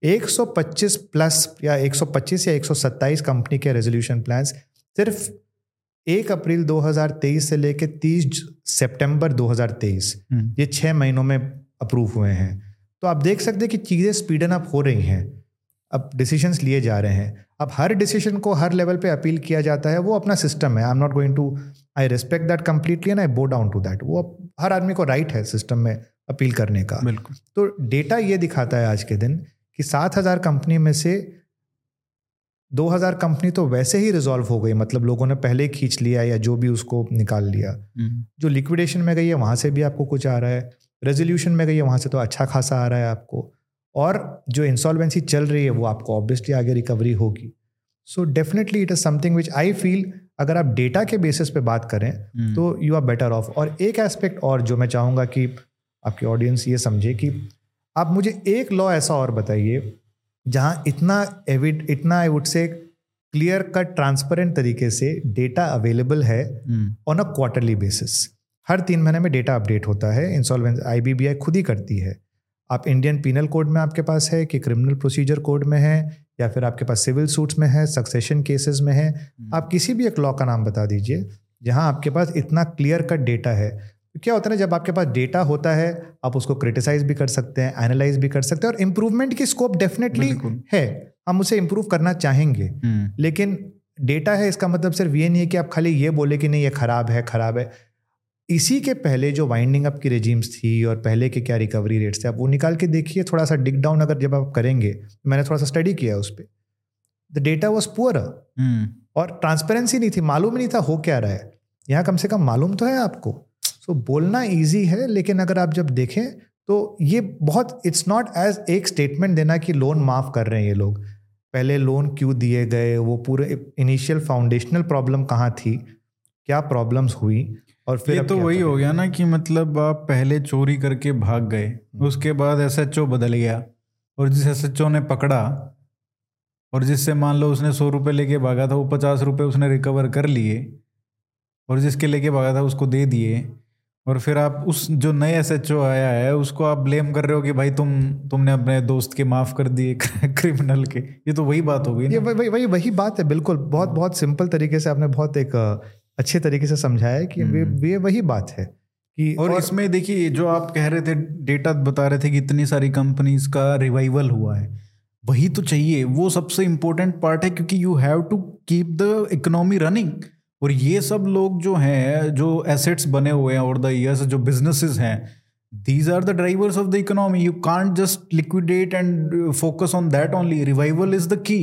एक सौ पच्चीस प्लस या एक सौ पच्चीस या एक सौ सत्ताईस कंपनी के रेजोल्यूशन प्लान्स सिर्फ एक अप्रैल दो हज़ार तेईस से लेकर तीस सितंबर दो हज़ार तेईस ये छः महीनों में अप्रूव हुए हैं। तो आप देख सकते हैं कि चीज़ें स्पीडन अप हो रही हैं, अब डिसीजंस लिए जा रहे हैं। अब हर डिसीजन को हर लेवल पे अपील किया जाता है, वो अपना सिस्टम है। I am not going to I respect that completely and I bow down to that. वो हर आदमी को राइट है सिस्टम में अपील करने का। बिल्कुल। तो डेटा ये दिखाता है आज के दिन कि सात हज़ार कंपनी में से दो हज़ार कंपनी तो वैसे ही रिजॉल्व हो गई, मतलब लोगों ने पहले खींच लिया या जो भी उसको निकाल लिया। जो लिक्विडेशन में गई है वहाँ से भी आपको कुछ आ रहा है, रेजोल्यूशन में गई है वहाँ से तो अच्छा खासा आ रहा है आपको, और जो इंसॉल्वेंसी चल रही है वो आपको ऑब्वियसली आगे रिकवरी होगी। So definitely it is something which I feel अगर आप डेटा के बेसिस पे बात करें तो यू आर बेटर ऑफ। और एक एस्पेक्ट और जो मैं चाहूँगा कि आपकी ऑडियंस ये समझे कि आप मुझे एक लॉ ऐसा और बताइए जहाँ इतना एविड इतना I would say clear cut transparent तरीके से डेटा अवेलेबल है ऑन अ क्वार्टरली बेसिस। हर तीन महीने में डेटा अपडेट होता है, इंसॉल्वेंसी आईबीबीआई खुद ही करती है। आप इंडियन पिनल कोड में आपके पास है कि क्रिमिनल प्रोसीजर कोड में है या फिर आपके पास सिविल सूट्स में है, सक्सेशन केसेस में है, आप किसी भी एक लॉ का नाम बता दीजिए जहाँ आपके पास इतना क्लियर कट डेटा है। क्या होता है जब आपके पास डेटा होता है आप उसको क्रिटिसाइज भी कर सकते हैं, एनालाइज भी कर सकते हैं और इम्प्रूवमेंट की स्कोप डेफिनेटली है, हम उसे इम्प्रूव करना चाहेंगे। लेकिन डेटा है इसका मतलब सिर्फ ये नहीं है कि आप खाली ये बोले कि नहीं ये खराब है खराब है। इसी के पहले जो वाइंडिंग अप की रेजिम्स थी और पहले के क्या रिकवरी रेट्स थे आप वो निकाल के देखिए, थोड़ा सा डिग डाउन अगर जब आप करेंगे, मैंने थोड़ा सा स्टडी किया उस पर, द डेटा वॉज पुअर और ट्रांसपेरेंसी नहीं थी, मालूम नहीं था हो क्या रहा है। यहाँ कम से कम मालूम तो है आपको। तो बोलना इजी है लेकिन अगर आप जब देखें तो ये बहुत इट्स नॉट एज एक स्टेटमेंट देना कि लोन माफ़ कर रहे हैं ये लोग, पहले लोन क्यों दिए गए, वो पूरे इनिशियल फाउंडेशनल प्रॉब्लम कहाँ थी, क्या प्रॉब्लम्स हुई और फिर ये तो वही हो गया ना कि मतलब आप पहले चोरी करके भाग गए, उसके बाद एस एच ओ बदल गया और जिस एस एच ओ ने पकड़ा और जिससे मान लो उसने सौ रुपये लेके भागा था वो पचास रुपये उसने रिकवर कर लिए और जिसके लेके भागा था उसको दे दिए और फिर आप उस जो नए एस एच ओ आया है उसको आप ब्लेम कर रहे हो कि भाई तुम तुमने अपने दोस्त के माफ़ कर दिए क्रिमिनल के। ये तो वही बात हो गई, ये वही वही वही बात है। बिल्कुल, बहुत बहुत सिंपल तरीके से आपने बहुत एक अच्छे तरीके से समझाया है कि ये वही बात है कि और, और इसमें देखिए जो आप कह रहे थे डेटा बता रहे थे कि इतनी सारी कंपनीज का रिवाइवल हुआ है, वही तो चाहिए, वो सबसे इम्पोर्टेंट पार्ट है क्योंकि you have to keep the economy running. और ये सब लोग जो हैं जो एसेट्स बने हुए हैं और द इयर्स जो बिजनेसेस हैं, these are the drivers of the economy. You can't just liquidate and focus on that only, revival is the key.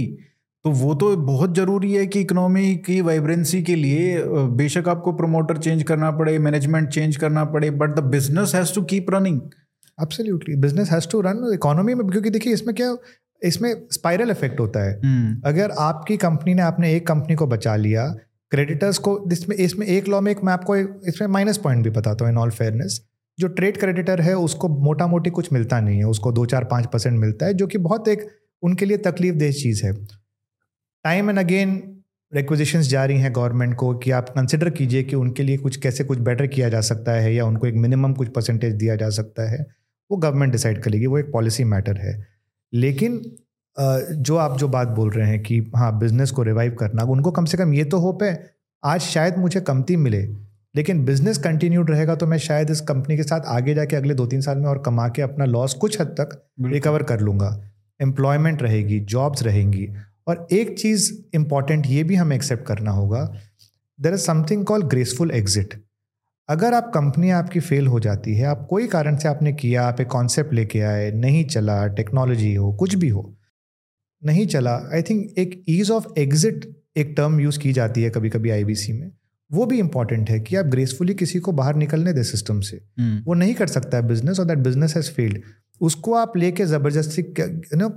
तो वो तो बहुत ज़रूरी है कि इकोनॉमी की वाइब्रेंसी के लिए बेशक आपको प्रमोटर चेंज करना पड़े, मैनेजमेंट चेंज करना पड़े, but the business has to keep running. Absolutely, business has to run economy में, क्योंकि देखिए इसमें क्या इसमें स्पाइरल इफेक्ट होता है। अगर आपकी कंपनी ने आपने एक कंपनी को बचा लिया, क्रेडिटर्स को इसमें इसमें एक लॉ में एक मैं आपको इसमें माइनस पॉइंट भी बताता हूँ। इन ऑल फेयरनेस जो ट्रेड क्रेडिटर है उसको मोटा मोटी कुछ मिलता नहीं है, उसको दो चार पाँच परसेंट मिलता है जो कि बहुत एक उनके लिए तकलीफ देह चीज़ है। टाइम एंड अगेन रिक्वेजिशंस जारी हैं गवर्नमेंट को कि आप कंसिडर कीजिए कि उनके लिए कुछ कैसे कुछ बेटर किया जा सकता है या उनको एक मिनिमम कुछ परसेंटेज दिया जा सकता है, वो गवर्नमेंट डिसाइड करेगी, वो एक पॉलिसी मैटर है। लेकिन जो आप जो बात बोल रहे हैं कि हाँ बिजनेस को रिवाइव करना, उनको कम से कम ये तो होप है, आज शायद मुझे कमती मिले लेकिन बिजनेस कंटिन्यूड रहेगा तो मैं शायद इस कंपनी के साथ आगे जाके अगले दो तीन साल में और कमा के अपना लॉस कुछ हद तक रिकवर कर लूँगा, एम्प्लॉयमेंट रहेगी, जॉब्स रहेंगी। और एक चीज़ इम्पॉर्टेंट ये भी हमें एक्सेप्ट करना होगा, there is something called graceful exit. अगर आप कंपनी आपकी फेल हो जाती है, आप कोई कारण से आपने किया, आप एक कॉन्सेप्ट लेके आए, नहीं चला, टेक्नोलॉजी हो कुछ भी हो नहीं चला, आई थिंक एक ईज़ ऑफ एग्जिट एक टर्म यूज़ की जाती है कभी कभी आईबीसी में, वो भी इम्पॉर्टेंट है कि आप ग्रेसफुली किसी को बाहर निकलने दें सिस्टम से। hmm. वो नहीं कर सकता है बिजनेस और दैट बिजनेस हैज़ फेल्ड, उसको आप लेके ज़बरदस्ती यू नो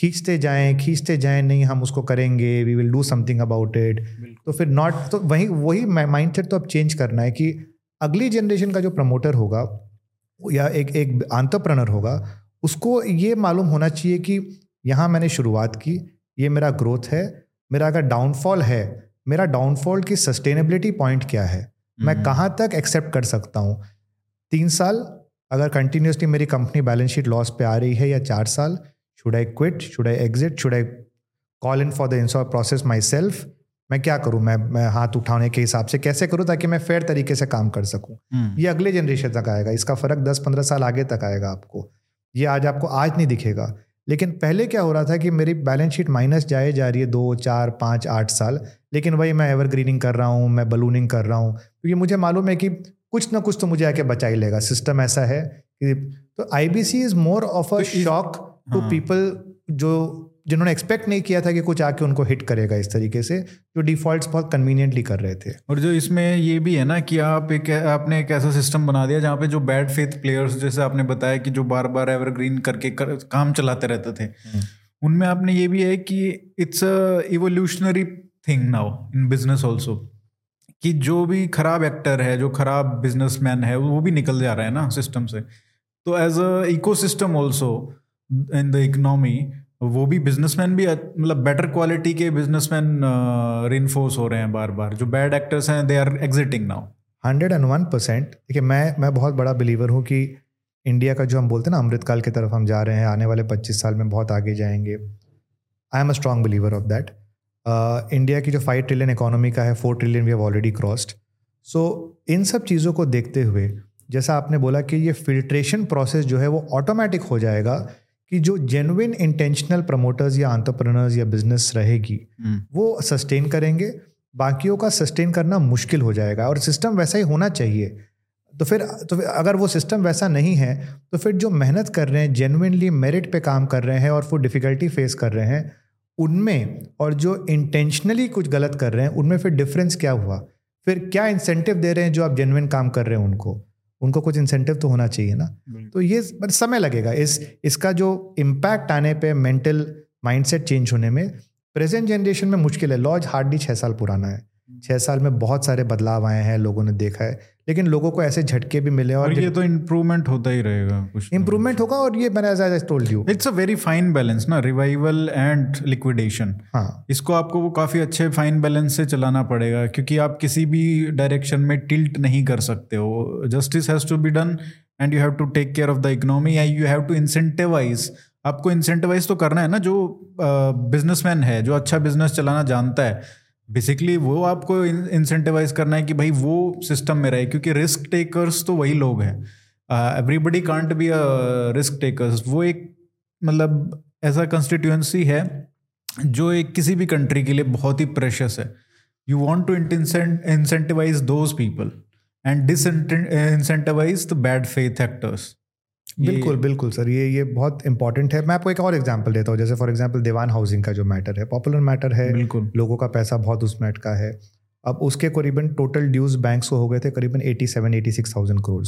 खींचते जाएं खींचते जाएं नहीं हम उसको करेंगे, we will do something about it, तो फिर नॉट, तो वही वही माइंडसेट तो अब चेंज करना है कि अगली जनरेशन का जो प्रमोटर होगा या एक एक एंटरप्रेन्योर होगा उसको ये मालूम होना चाहिए कि यहाँ मैंने शुरुआत की, ये मेरा ग्रोथ है, मेरा अगर डाउनफॉल है, मेरा डाउनफॉल की सस्टेनेबिलिटी पॉइंट क्या है, मैं कहाँ तक एक्सेप्ट कर सकता हूँ। तीन साल अगर कंटिन्यूसली मेरी कंपनी बैलेंस शीट लॉस पे आ रही है या चार साल, should I quit, should I exit, should I call in for the insolvency process myself, मैं क्या करूँ, मैं मैं हाथ उठाने के हिसाब से कैसे करूँ ताकि मैं फेयर तरीके से काम कर सकूँ। ये अगले जनरेशन तक आएगा, इसका फर्क दस पंद्रह साल आगे तक आएगा आपको, ये आज आपको आज नहीं दिखेगा। लेकिन पहले क्या हो रहा था कि मेरी बैलेंस शीट माइनस जाए जा रही है दो चार पाँच आठ साल, लेकिन वही मैं एवरग्रीनिंग कर रहा हूँ, मैं बलूनिंग कर रहा हूँ, क्योंकि मुझे मालूम है कि कुछ ना कुछ तो मुझे आके बचा ही लेगा, सिस्टम ऐसा है। तो IBC is more of a shock to people जो जिन्होंने एक्सपेक्ट नहीं किया था कि कुछ आके उनको हिट करेगा इस तरीके से, जो डिफॉल्ट्स बहुत कन्वीनियंटली कर रहे थे। और जो इसमें ये भी है ना कि आप एक आपने एक ऐसा सिस्टम बना दिया जहाँ पे जो बैड फेथ प्लेयर्स, जैसे आपने बताया कि जो बार बार एवरग्रीन करके कर, काम चलाते रहते थे, उनमें आपने ये भी है कि it's a evolutionary thing now in business also, कि जो भी खराब एक्टर है, जो खराब बिजनेसमैन है, वो भी निकल जा रहा है ना सिस्टम से। तो as a ecosystem also in the economy, वो भी बिजनेसमैन भी मतलब बेटर क्वालिटी के बिजनेसमैन रिइंफोर्स हो रहे हैं बार बार, जो बैड एक्टर्स हैं they are exiting now hundred and one percent. देखिए मैं मैं बहुत बड़ा बिलीवर हूँ कि इंडिया का जो हम बोलते हैं ना अमृतकाल की तरफ हम जा रहे हैं, आने वाले पच्चीस साल में बहुत आगे जाएंगे, I am a strong believer of that. India की जो फाइव ट्रिलियन इकोनॉमी का है, four trillion we have already crossed. So इन सब चीज़ों को देखते हुए जैसा आपने बोला कि ये फिल्ट्रेशन प्रोसेस जो है वो ऑटोमेटिक हो जाएगा कि जो जेन्युइन इंटेंशनल प्रमोटर्स या एंटरप्रेन्योर्स या बिजनेस रहेगी वो सस्टेन करेंगे, बाकियों का सस्टेन करना मुश्किल हो जाएगा। और सिस्टम वैसा ही होना चाहिए। तो फिर तो फिर अगर वो सिस्टम वैसा नहीं है तो फिर जो मेहनत कर रहे हैं, जेन्युइनली मेरिट पे काम कर रहे हैं और वो डिफ़िकल्टी फेस कर रहे हैं, उनमें और जो इंटेंशनली कुछ गलत कर रहे हैं उनमें फिर डिफरेंस क्या हुआ? फिर क्या इंसेंटिव दे रहे हैं जो आप जेन्युइन काम कर रहे हैं उनको? उनको कुछ इंसेंटिव तो होना चाहिए ना। तो ये समय लगेगा, इस इसका जो इम्पैक्ट आने पे मेंटल माइंडसेट चेंज होने में प्रेजेंट जनरेशन में मुश्किल है। लॉज हार्डली छः साल पुराना है, छः साल में बहुत सारे बदलाव आए हैं, लोगों ने देखा है, लेकिन लोगों को ऐसे झटके भी मिले और, और ये तो इम्प्रूवमेंट होता ही रहेगा, कुछ इम्प्रूवमेंट होगा। और ये मैंने as I told you it's a very fine balance ना, रिवाइवल एंड लिक्विडेशन। हाँ, इसको आपको वो काफ़ी अच्छे फाइन बैलेंस से चलाना पड़ेगा, क्योंकि आप किसी भी डायरेक्शन में टिल्ट नहीं कर सकते हो। Justice has to be done and you have to take care of the economy and you have to incentivise. आपको इंसेंटिवाइज तो करना है ना, जो बिजनेसमैन है, जो अच्छा बिजनेस चलाना जानता है, बेसिकली वो आपको इंसेंटिवाइज करना है कि भाई वो सिस्टम में रहे, क्योंकि रिस्क टेकर्स तो वही लोग हैं। Everybody can't be a risk takers. वो एक मतलब ऐसा कंस्टिट्यूएंसी है जो एक किसी भी कंट्री के लिए बहुत ही प्रेशियस है। You want to incentivise those people and dish incentivise the bad faith actors. बिल्कुल बिल्कुल सर, ये ये बहुत इंपॉर्टेंट है। मैं आपको एक और एग्जांपल देता हूँ, जैसे फॉर एग्जांपल दीवान हाउसिंग का जो मैटर है, पॉपुलर मैटर है, लोगों का पैसा बहुत उसमें अटका है। अब उसके करीबन टोटल ड्यूज बैंक्स को हो गए थे करीबन सत्तासी छियासी हज़ार करोड़,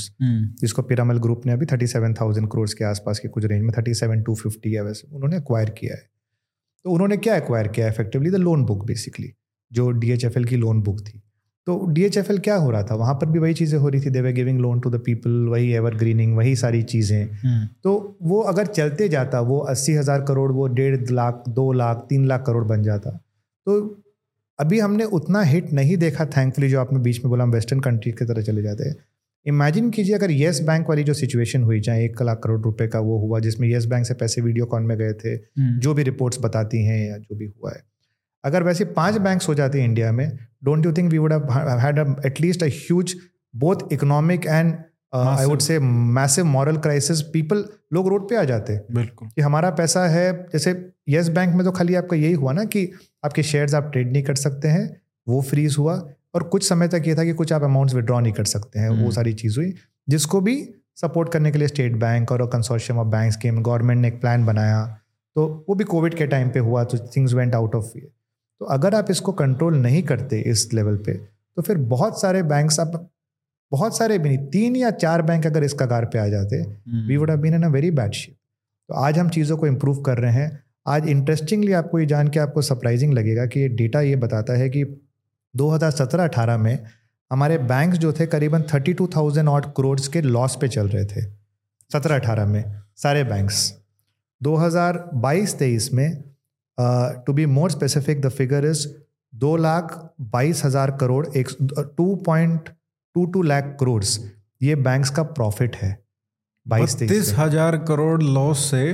जिसको पिरामल ग्रुप ने अभी सैंतीस हज़ार करोड़ के आसपास के कुछ रेंज में सैंतीस हज़ार दो सौ पचास है वैसे उन्होंने एक्वायर किया है। तो उन्होंने क्या एक्वायर किया effectively? The loan book, basically जो डीएचएफएल की लोन बुक थी। तो डीएचएफएल क्या हो रहा था, वहाँ पर भी वही चीज़ें हो रही थी, they were giving loan to the people, वही एवरग्रीनिंग, वही सारी चीज़ें। तो वो अगर चलते जाता वो अस्सी हज़ार करोड़, वो डेढ़ लाख दो लाख तीन लाख करोड़ बन जाता। तो अभी हमने उतना हिट नहीं देखा थैंकफुली, जो आपने बीच में बोला हम वेस्टर्न कंट्री की तरह चले जाते हैं। इमेजिन कीजिए अगर येस बैंक वाली जो सिचुएशन हुई, चाहे एक लाख करोड़ रुपए का वो हुआ जिसमें येस बैंक से पैसे वीडियोकॉन में गए थे, जो भी रिपोर्ट्स बताती हैं या जो भी हुआ है, अगर वैसे पांच बैंक्स हो जाते इंडिया में, don't you think we would have had at least a huge both economic and I would say massive moral crisis. People लोग रोड पे आ जाते कि हमारा पैसा है। जैसे येस बैंक में तो खाली आपका यही हुआ ना कि आपके शेयर्स आप ट्रेड नहीं कर सकते हैं, वो फ्रीज हुआ, और कुछ समय तक ये था कि कुछ आप अमाउंट्स विड्रॉ नहीं कर सकते हैं। वो सारी चीज़ हुई जिसको भी सपोर्ट करने के लिए स्टेट बैंक और कंसोर्शियम ऑफ बैंक्स के गवर्नमेंट ने एक प्लान बनाया, तो वो भी कोविड के टाइम पे हुआ, तो things went out of way. तो अगर आप इसको कंट्रोल नहीं करते इस लेवल पे, तो फिर बहुत सारे बैंक्स, आप बहुत सारे भी नहीं, तीन या चार बैंक अगर इस कगार पे आ जाते, we would have been in a very bad shape. तो आज हम चीज़ों को इम्प्रूव कर रहे हैं। आज इंटरेस्टिंगली आपको ये जान के आपको सरप्राइजिंग लगेगा कि ये डेटा ये बताता है कि दो हज़ार सत्रह अठारह में हमारे बैंक्स जो थे करीबन बत्तीस हज़ार ऑड करोड़ के लॉस पे चल रहे थे। सत्रह अठारह में सारे बैंक्स, दो हज़ार बाईस तेईस में, to be more specific the figure is दो लाख बाईस हज़ार करोड़ एक two point two two lakh crore ये बैंक्स का प्रॉफिट है। बाईस तेईस हजार करोड़ लॉस से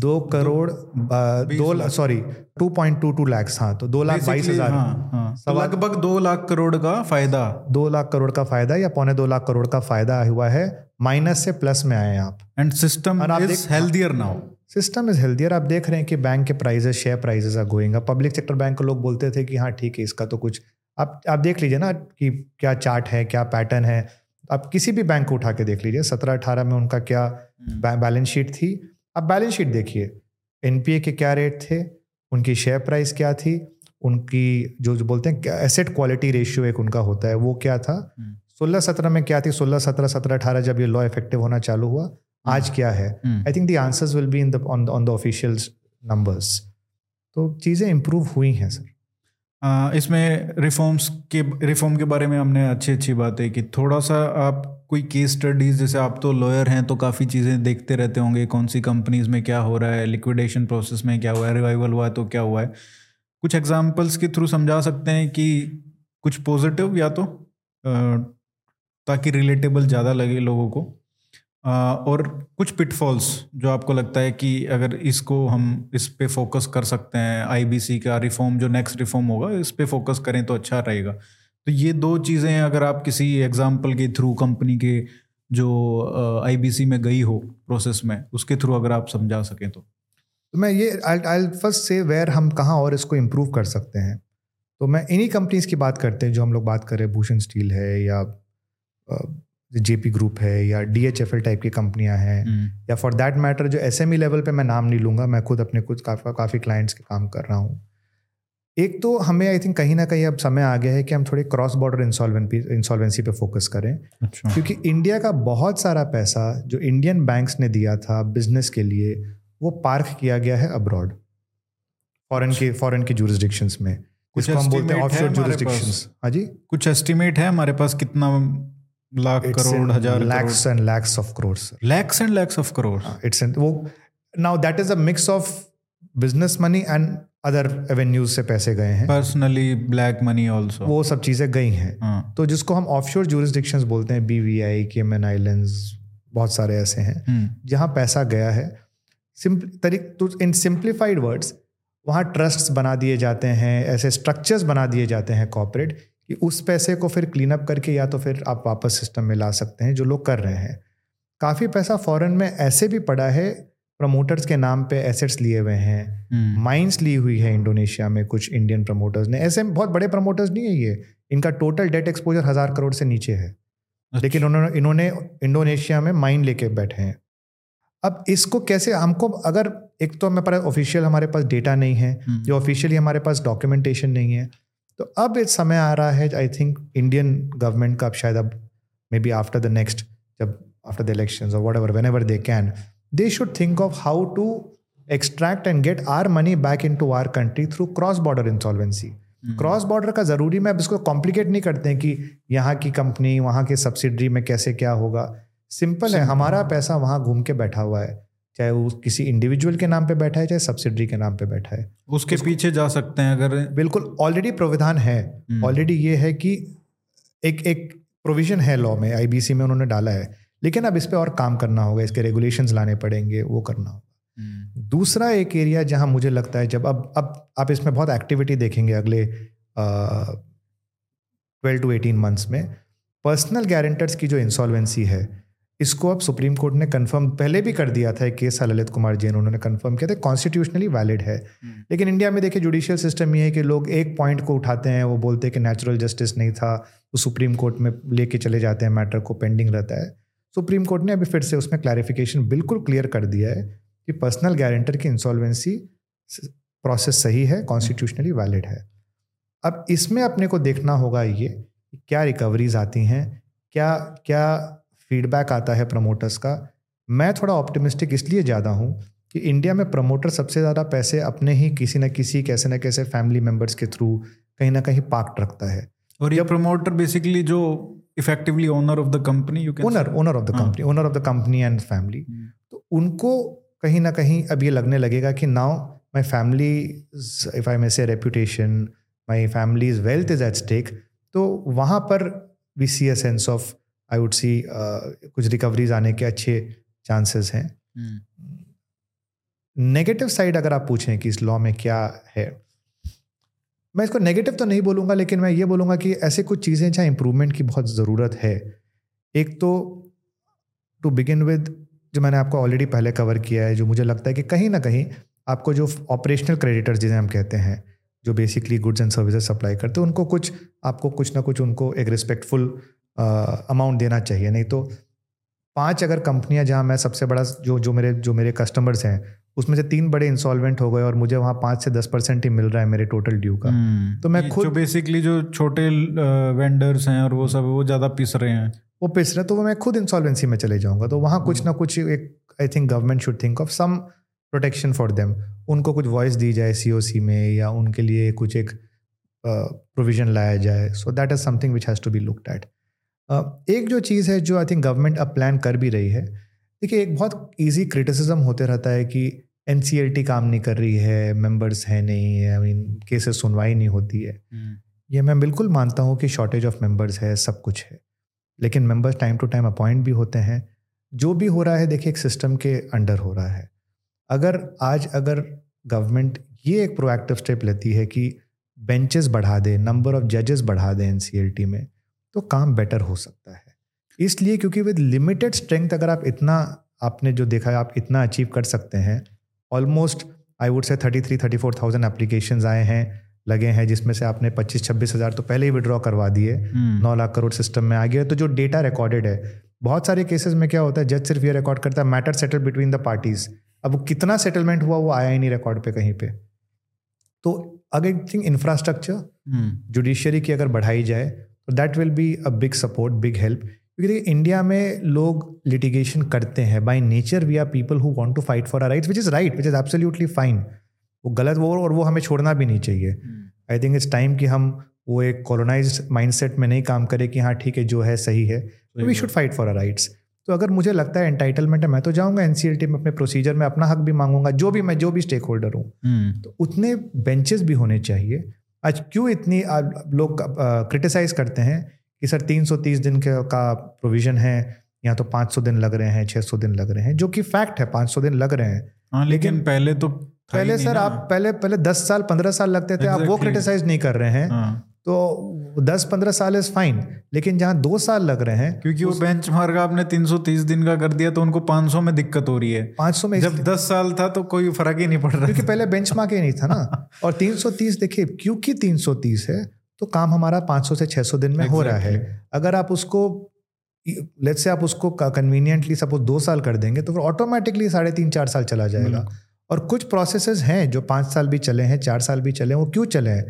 दो करोड़ दो sorry two point two two lakhs, हाँ, तो दो लाख बाईस हजार लगभग दो लाख करोड़ का फायदा, दो लाख करोड़ का फायदा या पौने दो लाख करोड़ का फायदा हुआ है। माइनस से प्लस में आए हैं आप। And system is healthier now, system is healthier. आप देख रहे हैं कि बैंक के prices, share prices are going up. Public sector bank को लोग बोलते थे कि हाँ ठीक है, इसका तो कुछ आप आप देख लीजिए ना कि क्या चार्ट है, क्या पैटर्न है। आप किसी भी बैंक को उठा के देख लीजिए, सत्रह अठारह में उनका क्या बैलेंस शीट थी। अब बैलेंस शीट देखिए, एनपीए के क्या रेट थे, उनकी शेयर प्राइस क्या थी, उनकी जो जो बोलते हैं एसेट क्वालिटी रेशियो एक उनका होता है, वो क्या था सोलह सत्रह में, क्या थी सोलह सत्रह सत्रह अठारह जब ये लॉ इफेक्टिव होना चालू हुआ, आज क्या है। I think the answers will be in the on on the official numbers. तो चीज़ें इम्प्रूव हुई हैं सर। आ, इसमें रिफॉर्म्स के रिफॉर्म के बारे में हमने अच्छी अच्छी बातें की। थोड़ा सा आप कोई केस स्टडीज, जैसे आप तो लॉयर हैं तो काफ़ी चीज़ें देखते रहते होंगे, कौन सी कंपनीज में क्या हो रहा है, लिक्विडेशन प्रोसेस में क्या हुआ है, रिवाइवल हुआ है तो क्या हुआ है, कुछ एग्जांपल्स के थ्रू समझा सकते हैं कि कुछ पॉजिटिव या तो आ, ताकि रिलेटेबल ज़्यादा लगे लोगों को, आ, और कुछ पिटफॉल्स जो आपको लगता है कि अगर इसको हम इस पे फोकस कर सकते हैं, आईबीसी का रिफॉर्म जो नेक्स्ट रिफॉर्म होगा इस पे फोकस करें तो अच्छा रहेगा। तो ये दो चीज़ें अगर आप किसी एग्जाम्पल के थ्रू, कंपनी के जो आईबीसी में गई हो प्रोसेस में, उसके थ्रू अगर आप समझा सकें तो मैं ये आई फर्स्ट से वेयर हम कहाँ और इसको इम्प्रूव कर सकते हैं। तो मैं इन्हीं कंपनीज़ की बात करते हैं जो हम लोग बात करें, भूषण स्टील है या जेपी ग्रुप है या डीएचएफएल टाइप की कंपनियां हैं, या फॉर दैट मैटर जो एसएमई लेवल पे, मैं नाम नहीं लूँगा, मैं खुद अपने कुछ काफ़ी काफ़ी क्लाइंट्स के काम कर रहा हूँ। एक तो हमें आई थिंक कहीं ना कहीं अब समय आ गया है कि हम थोड़े क्रॉस बॉर्डर इंसॉल्वेंसी पे फोकस करें, अच्छा। क्योंकि इंडिया का बहुत सारा पैसा जो इंडियन बैंक्स ने दिया था बिजनेस के लिए, वो पार्क किया गया है अब्रॉड, फॉरेन के फॉरेन के जुरिस्डिक्शंस में। कुछ हम बोलते हैं ऑफशोर जुरिस्डिक्शंस। हाँ जी, कुछ एस्टिमेट है हमारे पास कितना लाख करोड़, हजार lakhs and lakhs of crores, lakhs and lakhs of crores. It's वो now that is a mix of business money and other avenues से पैसे गए हैं, पर्सनली ब्लैक मनी ऑल्सो, वो सब चीज़ें गई हैं। तो जिसको हम ऑफशोर जुरिस्डिक्शंस बोलते हैं, बीवीआई, केमैन आइलैंड्स, बहुत सारे ऐसे हैं जहाँ पैसा गया है। सिंपल इन सिंप्लीफाइड वर्ड्स, वहाँ ट्रस्ट्स बना दिए जाते हैं, ऐसे स्ट्रक्चर्स बना दिए जाते हैं कॉर्पोरेट, कि उस पैसे को फिर क्लीन अप करके या तो फिर आप वापस सिस्टम में ला सकते हैं, जो लोग कर रहे हैं। काफ़ी पैसा फॉरेन में ऐसे भी पड़ा है, प्रमोटर्स के नाम पे एसेट्स लिए हुए हैं, माइंस ली हुई है इंडोनेशिया में कुछ इंडियन प्रमोटर्स ने। ऐसे बहुत बड़े प्रमोटर्स नहीं है ये, इनका टोटल डेट एक्सपोजर हज़ार करोड़ से नीचे है, लेकिन उन्होंने इन्होंने इंडोनेशिया में माइन लेके बैठे हैं। अब इसको कैसे हमको, अगर एक तो हमारे पास ऑफिशियल हमारे पास डेटा नहीं है, जो ऑफिशियली हमारे पास डॉक्यूमेंटेशन नहीं है, तो अब इस समय आ रहा है आई थिंक इंडियन गवर्नमेंट का, अब शायद अब maybe after the next, जब आफ्टर द इलेक्शंस और whatever, whenever they can, they should think of how to extract and get our money back into our country through cross-border insolvency. Cross border का ज़रूरी, मैं अब इसको complicate नहीं करते हैं कि यहाँ की कंपनी वहाँ के सब्सिडरी में कैसे क्या होगा। सिंपल है, हमारा पैसा वहाँ घूम के बैठा हुआ है, चाहे वो किसी इंडिविजुअल के नाम पे बैठा है, चाहे सब्सिडरी के नाम पे बैठा है, उसके पीछे जा सकते हैं अगर। बिल्कुल, ऑलरेडी प्रावधान है, ऑलरेडी ये है कि एक एक प्रोविजन है लॉ में, आईबीसी में उन्होंने डाला है, लेकिन अब इस पर और काम करना होगा, इसके रेगुलेशंस लाने पड़ेंगे, वो करना होगा। hmm. दूसरा एक एरिया जहां मुझे लगता है, जब अब अब आप इसमें बहुत एक्टिविटी देखेंगे अगले ट्वेल्व टू एटीन मंथ्स में, पर्सनल गारंटर्स की जो इंसॉल्वेंसी है, इसको अब सुप्रीम कोर्ट ने कंफर्म पहले भी कर दिया था, एक केस था ललित कुमार जैन, उन्होंने कंफर्म किया था कॉन्स्टिट्यूशनली वैलिड है। लेकिन इंडिया में देखिए जुडिशियल सिस्टम ये है कि लोग एक पॉइंट को उठाते हैं, वो बोलते हैं कि नेचुरल जस्टिस नहीं था, वो सुप्रीम कोर्ट में लेके चले जाते हैं, मैटर को पेंडिंग रहता है। सुप्रीम कोर्ट ने अभी फिर से उसमें क्लैरिफिकेशन बिल्कुल क्लियर कर दिया है कि पर्सनल गारंटर की इंसॉल्वेंसी प्रोसेस सही है, कॉन्स्टिट्यूशनली वैलिड है। अब इसमें अपने को देखना होगा ये क्या रिकवरीज आती हैं, क्या क्या फीडबैक आता है प्रमोटर्स का। मैं थोड़ा ऑप्टिमिस्टिक इसलिए ज़्यादा हूँ कि इंडिया में प्रमोटर सबसे ज़्यादा पैसे अपने ही किसी न किसी कैसे न कैसे फैमिली मेम्बर्स के थ्रू कहीं ना कहीं पार्क रखता है। और ये प्रमोटर बेसिकली जो effectively owner of the company, owner owner of the company owner of the company and family, तो उनको कहीं ना कहीं अब ये लगने लगेगा कि now my family if I may say reputation, my family's wealth is at stake. तो वहाँ पर we see a sense of I would see कुछ रिकवरीज आने के अच्छे चांसेस हैं। नेगेटिव साइड अगर आप पूछें कि इस लॉ में क्या है, मैं इसको नेगेटिव तो नहीं बोलूँगा, लेकिन मैं ये बोलूँगा कि ऐसे कुछ चीज़ें जहाँ इम्प्रूवमेंट की बहुत ज़रूरत है। एक तो टू बिगिन विद जो मैंने आपको ऑलरेडी पहले कवर किया है, जो मुझे लगता है कि कहीं ना कहीं आपको जो ऑपरेशनल क्रेडिटर्स जिन्हें हम कहते हैं, जो basically goods and services supply करते हैं, उनको कुछ आपको कुछ ना कुछ उनको एक रिस्पेक्टफुल अमाउंट uh, देना चाहिए। नहीं तो पांच अगर कंपनियां जहां मैं सबसे बड़ा जो जो मेरे जो मेरे कस्टमर्स हैं, उसमें से तीन बड़े इंसॉल्वेंट हो गए और मुझे वहां पाँच से दस परसेंट ही मिल रहा है मेरे टोटल ड्यू का, hmm. तो मैं खुद जो बेसिकली जो छोटे वेंडर्स हैं और वो सब वो ज़्यादा पिस रहे हैं वो पिस रहे हैं तो मैं खुद इंसॉल्वेंसी में चले जाऊँगा। तो वहाँ कुछ hmm. ना कुछ एक I think government should think of some protection for them. उनको कुछ वॉइस दी जाए सी ओ सी में, या उनके लिए कुछ एक प्रोविजन लाया जाए। So that is something which has to be looked at. Uh, एक जो चीज़ है जो आई थिंक गवर्नमेंट अब प्लान कर भी रही है, देखिए एक बहुत इजी क्रिटिसिज्म होते रहता है कि एनसीएलटी काम नहीं कर रही है, मेंबर्स है नहीं है, आई मीन केसेस सुनवाई नहीं होती है। hmm. ये मैं बिल्कुल मानता हूँ कि शॉर्टेज ऑफ मेंबर्स है, सब कुछ है, लेकिन members time to time appoint भी होते हैं। जो भी हो रहा है देखिए एक सिस्टम के अंडर हो रहा है। अगर आज अगर गवर्नमेंट ये एक प्रोएक्टिव स्टेप लेती है कि बेंचेस बढ़ा दे, नंबर ऑफ जजेस बढ़ा दे एनसीएलटी में, तो काम बेटर हो सकता है। इसलिए क्योंकि विद लिमिटेड स्ट्रेंथ अगर आप इतना, आपने जो देखा है, आप इतना अचीव कर सकते हैं। Almost I would say thirty three thirty four thousand applications आए हैं, लगे हैं, जिसमें से आपने पच्चीस छब्बीस हज़ार तो पहले ही विड्रॉ करवा दिए। नौ लाख करोड़ सिस्टम में आ गया। तो जो डेटा रिकॉर्डेड है, बहुत सारे केसेस में क्या होता है, जज सिर्फ ये रिकॉर्ड करता है matter settle between the parties. अब वो कितना सेटलमेंट हुआ वो आया ही नहीं रिकॉर्ड पे कहीं पे। तो अगेन थिंक इंफ्रास्ट्रक्चर जुडिशरी की अगर बढ़ाई जाए तो that will be a big support, big help. क्योंकि देखिए इंडिया में लोग लिटिगेशन करते हैं by nature. We are people who want to fight for our rights, which is right, which is absolutely fine. वो गलत वो और वो हमें छोड़ना भी नहीं चाहिए। आई थिंक इट्स टाइम कि हम वो एक कॉलोनाइज्ड माइंडसेट में नहीं काम करें कि हाँ ठीक है जो है सही है, we should fight for our rights. तो अगर मुझे लगता है एंटाइटलमेंट है, मैं तो जाऊँगा एनसीएलटी में, अपने प्रोसीजर में अपना हक भी मांगूंगा, जो भी मैं जो भी स्टेक होल्डर हूँ। तो उतने बेंचेस भी होने चाहिए। आज क्यों इतनी लोग क्रिटिसाइज करते हैं कि सर तीन सौ तीस दिन के का प्रोविजन है, या तो पाँच सौ दिन लग रहे हैं, छह सौ दिन लग रहे हैं, जो कि फैक्ट है। पाँच सौ दिन लग रहे हैं, आ, लेकिन, लेकिन पहले तो पहले सर आप पहले पहले दस साल पंद्रह साल लगते थे। exactly. आप वो क्रिटिसाइज नहीं कर रहे हैं। आ, तो दस पंद्रह साल इज फाइन, लेकिन जहाँ दो साल लग रहे हैं क्योंकि वो बेंच मार्क आपने तीन सौ तीस दिन का कर दिया, तो उनको पाँच सौ में दिक्कत हो रही है। पाँच सौ में जब दस साल था तो कोई फर्क ही नहीं पड़ रहा, क्योंकि पहले बेंच मार्क ही नहीं था ना। और तीन सौ तीस देखिए, क्योंकि तीन सौ तीस है तो काम हमारा पाँच सौ से छह सौ दिन में exactly. हो रहा है। अगर आप उसको लेट्स से आप उसको कन्वीनियंटली सपोज दो साल कर देंगे तो फिर ऑटोमेटिकली साढ़े तीन चार साल चला जाएगा। और कुछ प्रोसेसेस हैं जो पाँच साल भी चले हैं, चार साल भी चले हैं। वो क्यों चले हैं?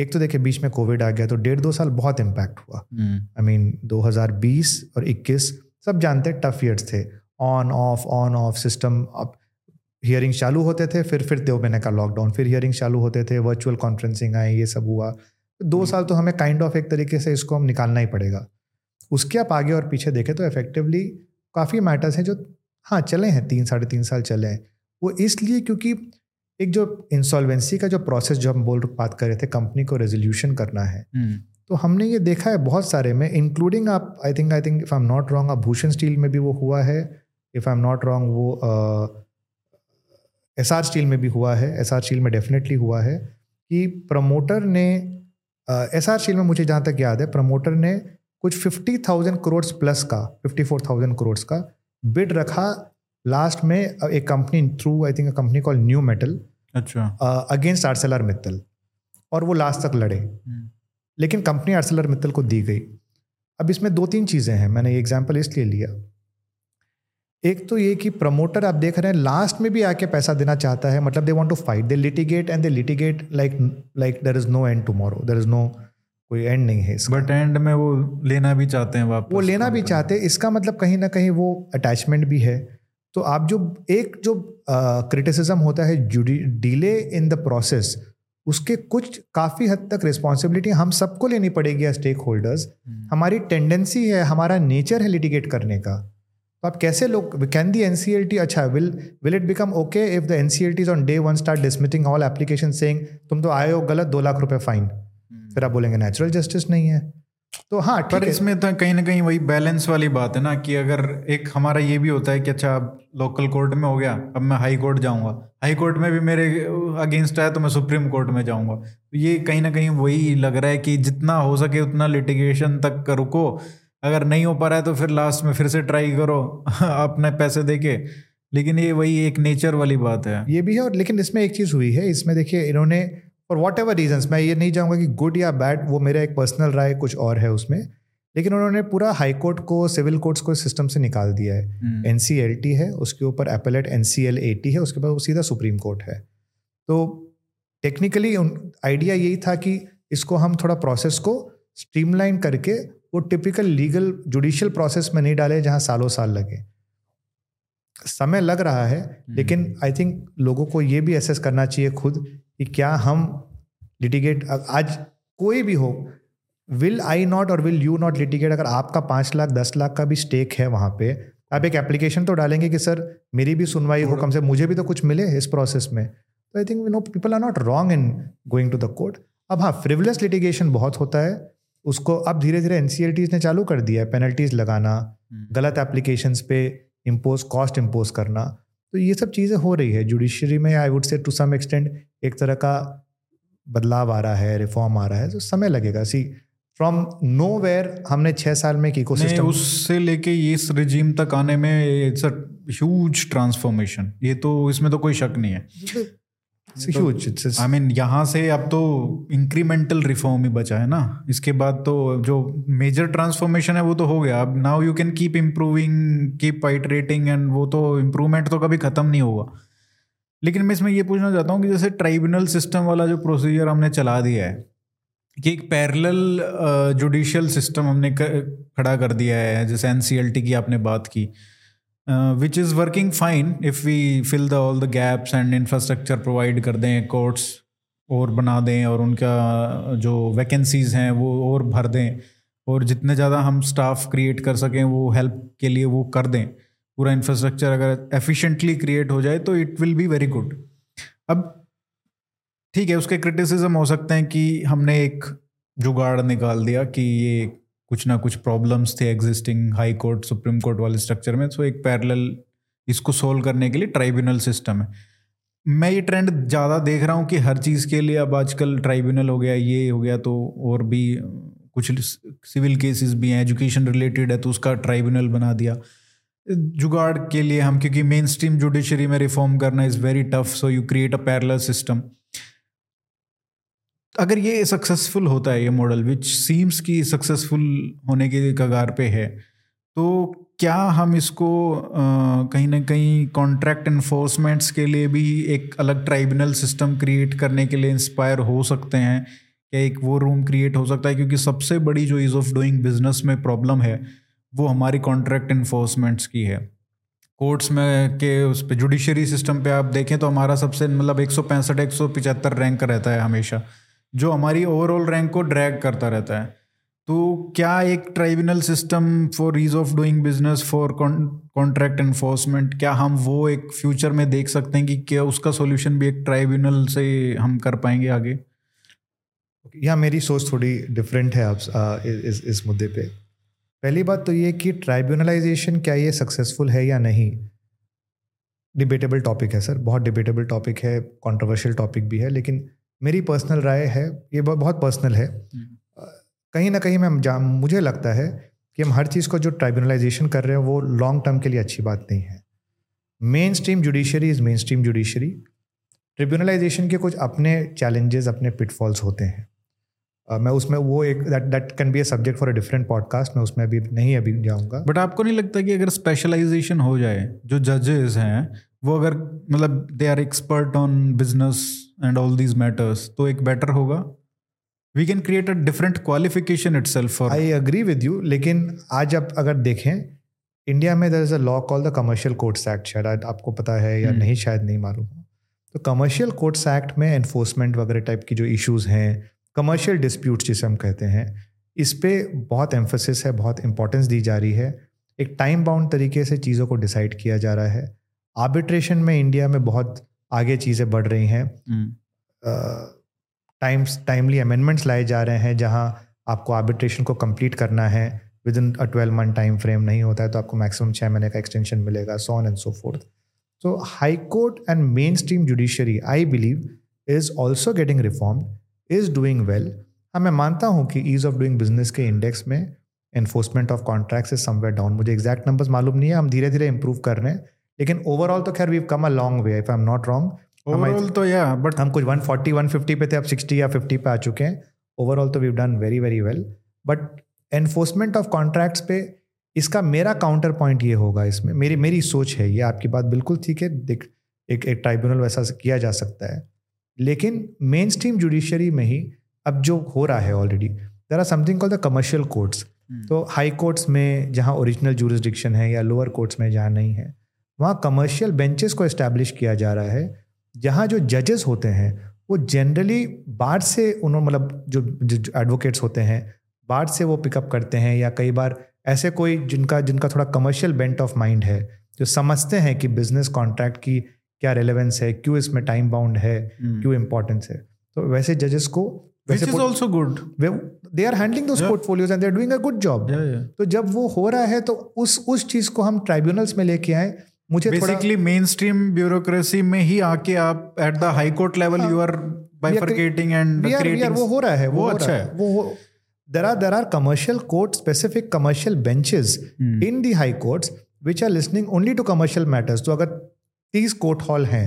एक तो देखिए बीच में कोविड आ गया तो डेढ़ दो साल बहुत इम्पैक्ट हुआ। आई मीन दो हज़ार बीस और इक्कीस सब जानते हैं टफ ईयर्स थे। On off on off system, अब हियरिंग चालू होते थे, फिर फिर दो महीने का लॉकडाउन, फिर हियरिंग चालू होते थे, वर्चुअल कॉन्फ्रेंसिंग आई, ये सब हुआ। तो दो साल तो हमें काइंड ऑफ एक तरीके से इसको हम निकालना ही पड़ेगा। उसके आप आगे और पीछे देखें तो इफेक्टिवली काफ़ी मैटर्स हैं जो हाँ चले हैं, तीन साढ़े तीन साल चले हैं। वो इसलिए क्योंकि एक जो इंसॉल्वेंसी का जो प्रोसेस जो हम बोल बात कर रहे थे, कंपनी को रेजोल्यूशन करना है, तो हमने ये देखा है बहुत सारे में, इंक्लूडिंग आप I think I think if I am not wrong आप भूषण स्टील में भी वो हुआ है, if I am not wrong वो एस आर स्टील में भी हुआ है, एस आर स्टील में डेफिनेटली हुआ है कि प्रमोटर ने एस आर स्टील में मुझे जहाँ तक याद है प्रमोटर ने कुछ फिफ्टी थाउजेंड करोड़ प्लस का फिफ्टी फोर थाउजेंड करोड़ का बिड रखा लास्ट में एक company through I think company call new metal, अच्छा, अगेंस्ट आर्सेलॉर्मित्तल, और वो लास्ट तक लड़े लेकिन कंपनी आर्सेलॉर्मित्तल को दी गई। अब इसमें दो तीन चीज़ें हैं, मैंने ये एग्जाम्पल इसलिए लिया, एक तो ये कि प्रमोटर आप देख रहे हैं लास्ट में भी आके पैसा देना चाहता है, मतलब they want to fight, they litigate and they litigate like like there is no end tomorrow, there is no, कोई एंड नहीं है इसका, बट एंड में वो लेना भी चाहते हैं वापस, वो लेना भी चाहते हैं। इसका मतलब कहीं ना कहीं वो अटैचमेंट भी है। तो आप जो एक जो क्रिटिसिज्म uh, होता है डिले इन द प्रोसेस, उसके कुछ काफ़ी हद तक रिस्पॉन्सिबिलिटी हम सबको लेनी पड़ेगी एज स्टेक होल्डर्स। हमारी टेंडेंसी है, हमारा नेचर है लिटिगेट करने का, तो आप कैसे लोग कैन दी एनसीएलटी, अच्छा will will it become okay if the NCLTs on day one start dismissing all application saying तुम तो आए हो गलत, दो लाख रुपए फाइन, फिर आप बोलेंगे नेचुरल जस्टिस नहीं है। तो हाँ, पर इसमें तो कहीं ना कहीं वही बैलेंस वाली बात है ना, कि अगर एक हमारा ये भी होता है कि अच्छा अब लोकल कोर्ट में हो गया, अब मैं हाई कोर्ट जाऊंगा, हाई कोर्ट में भी मेरे अगेंस्ट आया तो मैं सुप्रीम कोर्ट में जाऊंगा, तो ये कहीं ना कहीं वही लग रहा है कि जितना हो सके उतना लिटिगेशन तक रुको, अगर नहीं हो पा रहा है तो फिर लास्ट में फिर से ट्राई करो अपने पैसे देके। लेकिन ये वही एक नेचर वाली बात है, ये भी है। और लेकिन इसमें एक चीज़ हुई है, इसमें देखिए इन्होंने फॉर वॉट एवर रीजंस, मैं ये नहीं चाहूँगा कि गुड या बैड, वो मेरा एक पर्सनल राय कुछ और है उसमें, लेकिन उन्होंने पूरा हाई कोर्ट को, सिविल कोर्ट्स को सिस्टम से निकाल दिया है। एनसीएलटी है, उसके ऊपर अपैलेट एनसीएलएटी है, उसके बाद वो सीधा सुप्रीम कोर्ट है। तो टेक्निकली आइडिया यही था कि इसको हम थोड़ा प्रोसेस को स्ट्रीमलाइन करके वो टिपिकल लीगल जुडिशियल प्रोसेस में नहीं डाले जहाँ सालों साल लगे। समय लग रहा है, लेकिन आई थिंक लोगों को ये भी एसेस करना चाहिए खुद कि क्या हम लिटिगेट, आज कोई भी हो, विल आई नॉट और विल यू नॉट लिटिगेट। अगर आपका पाँच लाख दस लाख का भी स्टेक है वहाँ पे, आप एक एप्लीकेशन तो डालेंगे कि सर मेरी भी सुनवाई हो, कम से मुझे भी तो कुछ मिले इस प्रोसेस में। तो I think we know people are not wrong in going to the court. अब हाँ, फ्रिवलेस लिटिगेशन बहुत होता है, उसको अब धीरे धीरे एनसीएलटीज ने चालू कर दिया है, पेनल्टीज लगाना, गलत एप्लीकेशंस पे इम्पोज कॉस्ट इम्पोज करना। तो ये सब चीज़ें हो रही है जुडिशरी में। I would say to some extent एक तरह का बदलाव आ रहा है, रिफॉर्म आ रहा है, तो समय लगेगा। सी फ्रॉम नो वेयर हमने छः साल में एक इकोसिस्टम उससे लेके इस रिजीम तक आने में इट्स अ ह्यूज ट्रांसफॉर्मेशन, ये तो इसमें तो कोई शक नहीं है। आई मीन यहाँ से अब तो इंक्रीमेंटल रिफॉर्म ही बचा है ना, इसके बाद तो जो मेजर ट्रांसफॉर्मेशन है वो तो हो गया। अब now you can keep improving, keep iterating, and वो तो इम्प्रूवमेंट तो कभी ख़त्म नहीं होगा। लेकिन मैं इसमें ये पूछना चाहता हूँ कि जैसे ट्राइब्यूनल सिस्टम वाला जो प्रोसीजर हमने चला दिया है, कि एक पैरेलल जुडिशियल सिस्टम हमने खड़ा कर दिया है, जैसे एनसीएलटी की आपने बात की, which is working fine if we fill the all the gaps and infrastructure provide कर दें, कोर्ट्स और बना दें और उनका जो वैकेंसीज़ हैं वो और भर दें, और जितने ज़्यादा हम स्टाफ क्रिएट कर सकें वो हेल्प के लिए वो कर दें, पूरा इंफ्रास्ट्रक्चर अगर एफिशिएंटली क्रिएट हो जाए तो it will be very good. अब ठीक है, उसके क्रिटिसिज्म हो सकते हैं कि हमने एक जुगाड़ निकाल दिया कि ये कुछ ना कुछ प्रॉब्लम्स थे existing high court supreme court वाले स्ट्रक्चर में, सो एक पैरेलल इसको सोल्व करने के लिए ट्राइब्यूनल सिस्टम है। मैं ये ट्रेंड ज़्यादा देख रहा हूँ कि हर चीज़ के लिए अब आजकल ट्राइब्यूनल हो गया, ये हो गया, तो और भी कुछ सिविल केसेस भी हैं, एजुकेशन रिलेटेड है तो उसका ट्राइब्यूनल बना दिया जुगाड़ के लिए हम, क्योंकि मेन स्ट्रीम जुडिशरी में रिफॉर्म करना is very tough, so you create a parallel system. अगर ये सक्सेसफुल होता है ये मॉडल, विच सीम्स कि सक्सेसफुल होने के कगार पे है, तो क्या हम इसको कहीं ना कहीं कॉन्ट्रैक्ट इन्फोर्समेंट्स के लिए भी एक अलग ट्राइब्यूनल सिस्टम क्रिएट करने के लिए इंस्पायर हो सकते हैं, क्या एक वो रूम क्रिएट हो सकता है? क्योंकि सबसे बड़ी जो ईज़ ऑफ डूइंग बिजनेस में प्रॉब्लम है वो हमारी कॉन्ट्रैक्ट इन्फोर्समेंट्स की है। कोर्ट्स में के उस पर जुडिशरी सिस्टम पे आप देखें तो हमारा सबसे मतलब एक सौ पैंसठ एक सौ पचहत्तर रैंक रहता है हमेशा, जो हमारी ओवरऑल रैंक को ड्रैग करता रहता है। तो क्या एक tribunal system for ease of doing business for contract enforcement, क्या हम वो एक फ्यूचर में देख सकते हैं कि क्या उसका सोल्यूशन भी एक ट्राइब्यूनल से हम कर पाएंगे आगे? यहाँ मेरी सोच थोड़ी डिफरेंट है आप इस इस मुद्दे पे। पहली बात तो ये कि ट्राइब्यूनलाइजेशन क्या ये सक्सेसफुल है या नहीं, डिबेटेबल टॉपिक है सर, बहुत डिबेटेबल टॉपिक है, कंट्रोवर्शियल टॉपिक भी है, लेकिन मेरी पर्सनल राय है, ये बहुत पर्सनल है। कहीं ना कहीं मैं मुझे लगता है कि हम हर चीज़ को जो ट्राइब्यूनलाइजेशन कर रहे हैं वो लॉन्ग टर्म के लिए अच्छी बात नहीं है। Mainstream judiciary is mainstream judiciary. ट्रिब्यूनलाइजेशन के कुछ अपने चैलेंजेस, अपने पिटफॉल्स होते हैं। uh, मैं उसमें वो एक that that can be a subject for a different podcast, मैं उसमें अभी नहीं अभी जाऊंगा। बट आपको नहीं लगता कि अगर स्पेशलाइजेशन हो जाए, जो जजेस हैं वो अगर मतलब they are expert on business and all these matters, तो एक बेटर होगा? We can create a different qualification itself. I agree with you, लेकिन आज आप अगर देखें इंडिया में there is a law called the commercial courts act, शायद आपको पता है या नहीं, शायद नहीं मालूम। तो कमर्शियल कोर्ट्स एक्ट में एनफोर्समेंट वगैरह टाइप की जो इश्यूज़ हैं, कमर्शियल डिस्प्यूट्स जिसे हम कहते हैं, इस पर बहुत एम्फोसिस है, बहुत इंपॉर्टेंस दी जा रही है। एक टाइम बाउंड तरीके से चीज़ों को डिसाइड किया जा रहा है। आर्बिट्रेशन में इंडिया में बहुत आगे चीज़ें बढ़ रही हैं। टाइम्स टाइमली अमेंडमेंट्स लाए जा रहे हैं, जहां आपको आर्बिट्रेशन को कंप्लीट करना है within a twelve month time frame, नहीं होता है तो आपको मैक्सिमम छः महीने का एक्सटेंशन मिलेगा, so on and so forth. So high court and mainstream judiciary, I believe, is also getting reformed, is doing well. हाँ, मैं मानता हूँ कि ease of doing business के index में enforcement of contracts is somewhere down. मुझे exact numbers मालूम नहीं है, हम धीरे धीरे improve कर रहे हैं, लेकिन overall तो खैर we've come a long way, if I'm not wrong. Overall तो yeah, but हम कुछ one forty, one fifty पे थे, अब sixty या fifty पे आ चुके हैं. Overall तो we've done very very well. But enforcement of contracts पे इसका मेरा काउंटर पॉइंट ये होगा, इसमें मेरी मेरी सोच है ये। आपकी बात बिल्कुल ठीक है, देख एक एक ट्राइब्यूनल वैसा किया जा सकता है, लेकिन मेन स्ट्रीम जुडिशरी में ही अब जो हो रहा है already, there are something called the commercial courts. तो हाई कोर्ट्स में जहाँ ओरिजिनल ज्यूरिसडिक्शन है या लोअर कोर्ट्स में जहाँ नहीं है, वहाँ कमर्शियल बेंचेस को इस्टेब्लिश किया जा रहा है, जहाँ जो जजेस होते हैं वो जनरली बाहर से उन्होंने मतलब जो एडवोकेट्स होते हैं बाहर से वो पिकअप करते हैं, या कई बार ऐसे कोई जिनका जिनका थोड़ा कमर्शियल बेंट ऑफ माइंड है, जो समझते हैं कि बिजनेस कॉन्ट्रैक्ट की क्या रेलेवेंस है, क्यों इसमें टाइम बाउंड है, क्यों इंपॉर्टेंस है। तो वैसे जजेस को which is also good, they are handling those portfolios and they are doing a good job. तो जब वो हो रहा है तो उस उस चीज को हम ट्राइब्यूनल्स में लेके आए। मुझे बेसिकली मेन स्ट्रीम ब्यूरोक्रेसी में ही आके आप at the high court level you are bifurcating and creating, वो हो रहा है, वो अच्छा है। वो There are there are commercial court specific commercial benches hmm. in the high courts which are listening only to commercial matters. तो अगर तीस court hall हैं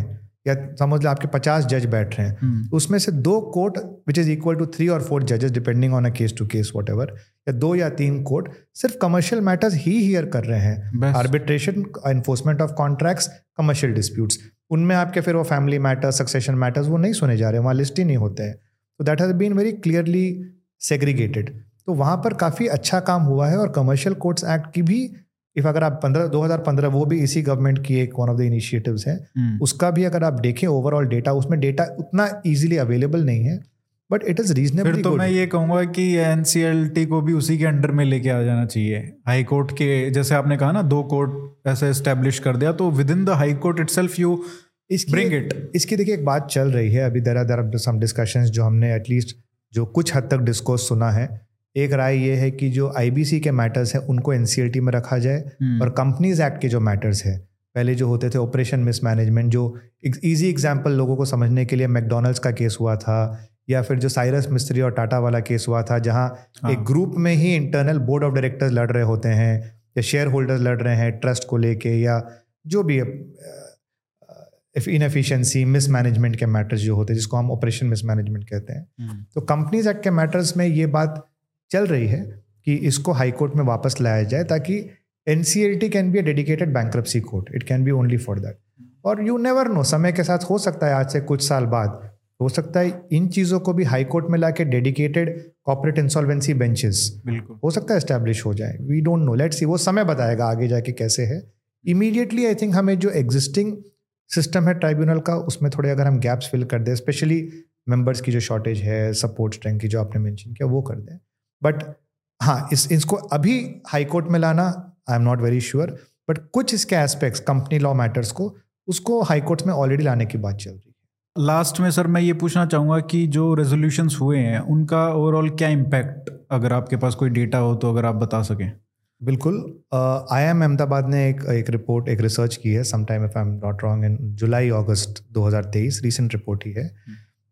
या समझ लो आपके पचास जज बैठ रहे हैं hmm. उसमें से दो court which is equal to three or four judges depending on a case to case whatever, या दो या तीन court सिर्फ commercial matters ही hear कर रहे हैं, arbitration, enforcement of contracts, commercial disputes. उनमें आपके फिर वो family matters, succession matters वो नहीं सुने जा रहे, वहाँ list ही नहीं होते हैं। So that has been very clearly segregated. तो वहाँ पर काफ़ी अच्छा काम हुआ है। और कमर्शियल कोर्ट्स एक्ट की भी इफ़ अगर आप पंद्रह दो हज़ार पंद्रह वो भी इसी गवर्नमेंट की एक वन ऑफ द इनिशिएटिव्स है, उसका भी अगर आप देखें ओवरऑल डेटा, उसमें डेटा उतना ईजिली अवेलेबल नहीं है, बट इट इज़ रीजनेबल। तो मैं ये कहूँगा कि एनसीएलटी को भी उसी के अंडर में लेके आ जाना चाहिए। हाई कोर्ट के जैसे आपने कहा ना, दो कोर्ट ऐसे एस्टेब्लिश कर दिया, तो within the high court itself you bring it. इसकी देखिए एक बात चल रही है अभी, there are there are some discussions जो हमने एटलीस्ट जो कुछ हद तक डिस्कोर्स सुना है। एक राय ये है कि जो आईबीसी के मैटर्स हैं उनको एनसीएलटी में रखा जाए, और कंपनीज एक्ट के जो मैटर्स हैं पहले जो होते थे ऑपरेशन मिसमैनेजमेंट, जो इजी एग्जांपल लोगों को समझने के लिए मैकडॉनल्ड्स का केस हुआ था, या फिर जो साइरस मिस्त्री और टाटा वाला केस हुआ था, जहां हाँ। एक ग्रुप में ही इंटरनल बोर्ड ऑफ डायरेक्टर्स लड़ रहे होते हैं या शेयर होल्डर्स लड़ रहे हैं ट्रस्ट को लेके, या जो भी इनएफिशिएंसी मिसमैनेजमेंट के मैटर्स जो होते हैं, जिसको हम ऑपरेशन मिसमैनेजमेंट कहते हैं। तो कंपनीज एक्ट के मैटर्स में ये बात चल रही है कि इसको हाई कोर्ट में वापस लाया जाए, ताकि NCLT can be a dedicated bankruptcy court, it can be only for that. और यू नेवर नो, समय के साथ हो सकता है आज से कुछ साल बाद हो सकता है इन चीज़ों को भी हाई कोर्ट में लाके डेडिकेटेड कॉर्पोरेट इंसॉल्वेंसी बेंचेस हो सकता है एस्टैब्लिश हो जाए। We don't know, let's see, वो समय बताएगा आगे जाके कैसे है। इमीडिएटली आई थिंक हमें जो एग्जिस्टिंग सिस्टम है ट्राइब्यूनल का, उसमें थोड़े अगर हम गैप्स फिल कर दें, स्पेशली मेंबर्स की जो शॉर्टेज है, सपोर्ट स्ट्रेंथ की जो आपने मेंशन किया, वो कर दें। बट हाँ, इस इसको अभी हाई कोर्ट में लाना I am not very sure, but कुछ इसके एस्पेक्ट्स कंपनी लॉ मैटर्स को, उसको हाई कोर्ट्स में ऑलरेडी लाने की बात चल रही है। लास्ट में सर मैं ये पूछना चाहूँगा कि जो रेजोल्यूशंस हुए हैं उनका ओवरऑल क्या इम्पैक्ट, अगर आपके पास कोई डेटा हो तो अगर आप बता सकें। बिल्कुल, आई एम अहमदाबाद ने एक एक रिपोर्ट एक रिसर्च की है sometime if I am not wrong in जुलाई अगस्त दो हज़ार तेईस, रीसेंट रिपोर्ट ही है,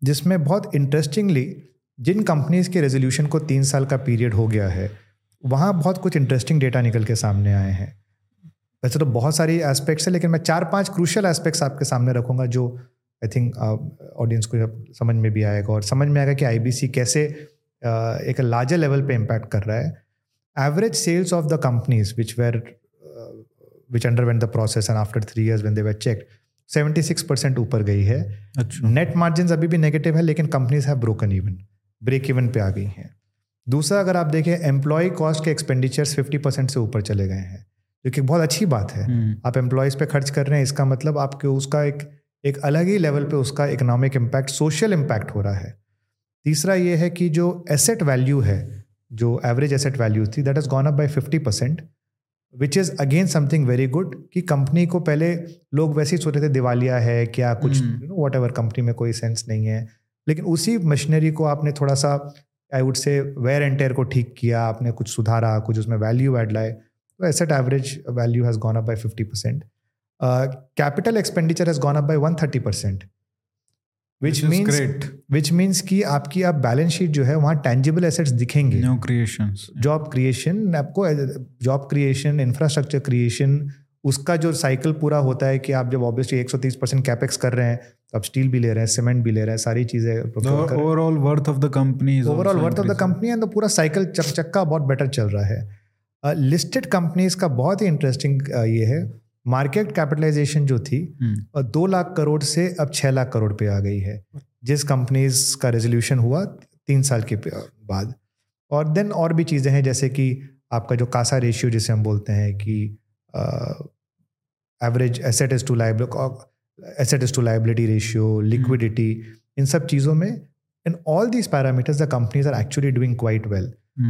जिसमें बहुत इंटरेस्टिंगली जिन कंपनीज के रेजोल्यूशन को तीन साल का पीरियड हो गया है वहाँ बहुत कुछ इंटरेस्टिंग डेटा निकल के सामने आए हैं। वैसे तो बहुत सारी एस्पेक्ट्स है लेकिन मैं चार पांच क्रूशियल एस्पेक्ट्स आपके सामने रखूँगा जो आई थिंक ऑडियंस को समझ में भी आएगा और समझ में आएगा कि आईबीसी कैसे uh, एक लार्जर लेवल पे इम्पैक्ट कर रहा है। Average sales of the companies which were which underwent the process and after three years when they were checked seventy six percent ऊपर गई है। नेट मार्जिन अभी भी नेगेटिव है लेकिन companies have broken even, break even पे आ गई हैं। दूसरा, अगर आप देखें एम्प्लॉय कॉस्ट के एक्सपेंडिचर्स फिफ्टी परसेंट से ऊपर चले गए हैं, जो कि बहुत अच्छी बात है। आप एम्प्लॉयज़ पे खर्च कर रहे हैं, इसका मतलब आपके उसका एक एक अलग ही लेवल पे उसका इकोनॉमिक इम्पैक्ट, सोशल इम्पैक्ट हो रहा है। तीसरा ये है कि जो एसेट वैल्यू है, जो एवरेज एसेट वैल्यू थी, that is gone up by fifty percent, which is again something very good. कि कंपनी को पहले लोग वैसे ही सोचते थे दिवालिया है क्या कुछ, वॉट एवर, कंपनी में कोई सेंस नहीं है, लेकिन उसी मशीनरी को आपने थोड़ा सा I would say wear and tear को ठीक किया, आपने कुछ सुधारा, कुछ उसमें वैल्यू ऐड लाए, तो asset average value has gone up by fifty percent. Capital expenditure has gone up by one thirty percent, which means which means कि आपकी आप बैलेंस शीट जो है वहाँ टेंजिबल एसेट्स दिखेंगे, न्यू क्रिएशंस, जॉब क्रिएशन, आपको जॉब क्रिएशन, इंफ्रास्ट्रक्चर क्रिएशन, उसका जो साइकिल पूरा होता है कि आप जब ऑब्वियसली एक सौ तीस परसेंट कैपेक्स कर रहे हैं तो आप स्टील भी ले रहे हैं, सीमेंट भी ले रहे हैं, सारी चीजें, overall worth of the company overall worth of the company and पूरा साइकिल चक चक्का बहुत बेटर चल रहा है। लिस्टेड uh, कंपनीज का बहुत ही इंटरेस्टिंग uh, ये है, मार्केट कैपिटलाइजेशन जो थी uh, दो लाख करोड़ से अब छः लाख करोड़ पे आ गई है, जिस कंपनीज का रेजोल्यूशन हुआ तीन साल के बाद। और देन और भी चीज़ें हैं जैसे कि आपका जो कासा रेशियो जिसे हम बोलते हैं कि average asset is to liability asset is to liability ratio, liquidity, इन सब चीज़ों में in all these parameters the companies are actually doing quite well.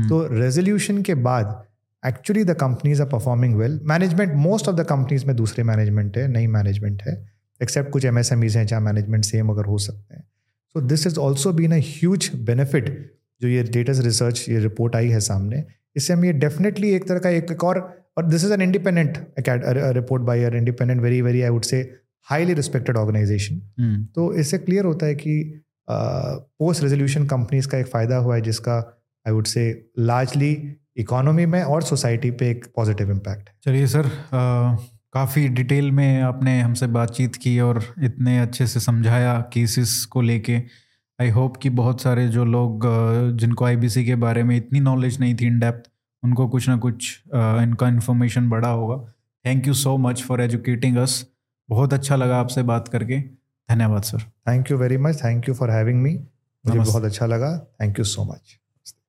तो रेजोल्यूशन के बाद actually the companies are performing well. Management, most of the companies में दूसरे management है, नई मैनेजमेंट है, एक्सेप्ट कुछ एम एस एम ईज हैं जहाँ मैनेजमेंट सेम अगर हो सकते हैं। So this is also been a huge benefit जो ये लेटेस्ट रिसर्च, ये रिपोर्ट आई है सामने, इससे हम ये डेफिनेटली एक तरह का एक, एक और और this is an independent report by an independent very very I would say highly respected organisation. तो इससे क्लियर होता है कि पोस्ट रेजोल्यूशन कंपनीज का एक फ़ायदा हुआ है जिसका I would say largely economy में और सोसाइटी पे एक पॉजिटिव इम्पैक्ट। चलिए सर, काफ़ी डिटेल में आपने हमसे बातचीत की और इतने अच्छे से समझाया केसेस को लेके। आई होप कि बहुत सारे जो लोग जिनको आईबीसी के बारे में इतनी नॉलेज नहीं थी इन डेप्थ, उनको कुछ ना कुछ आ, इनका इन्फॉर्मेशन बड़ा होगा। Thank you so much for educating us, बहुत अच्छा लगा आपसे बात करके। धन्यवाद sir. Thank you very much, thank you for having me, मुझे बहुत अच्छा लगा, थैंक यू सो मच।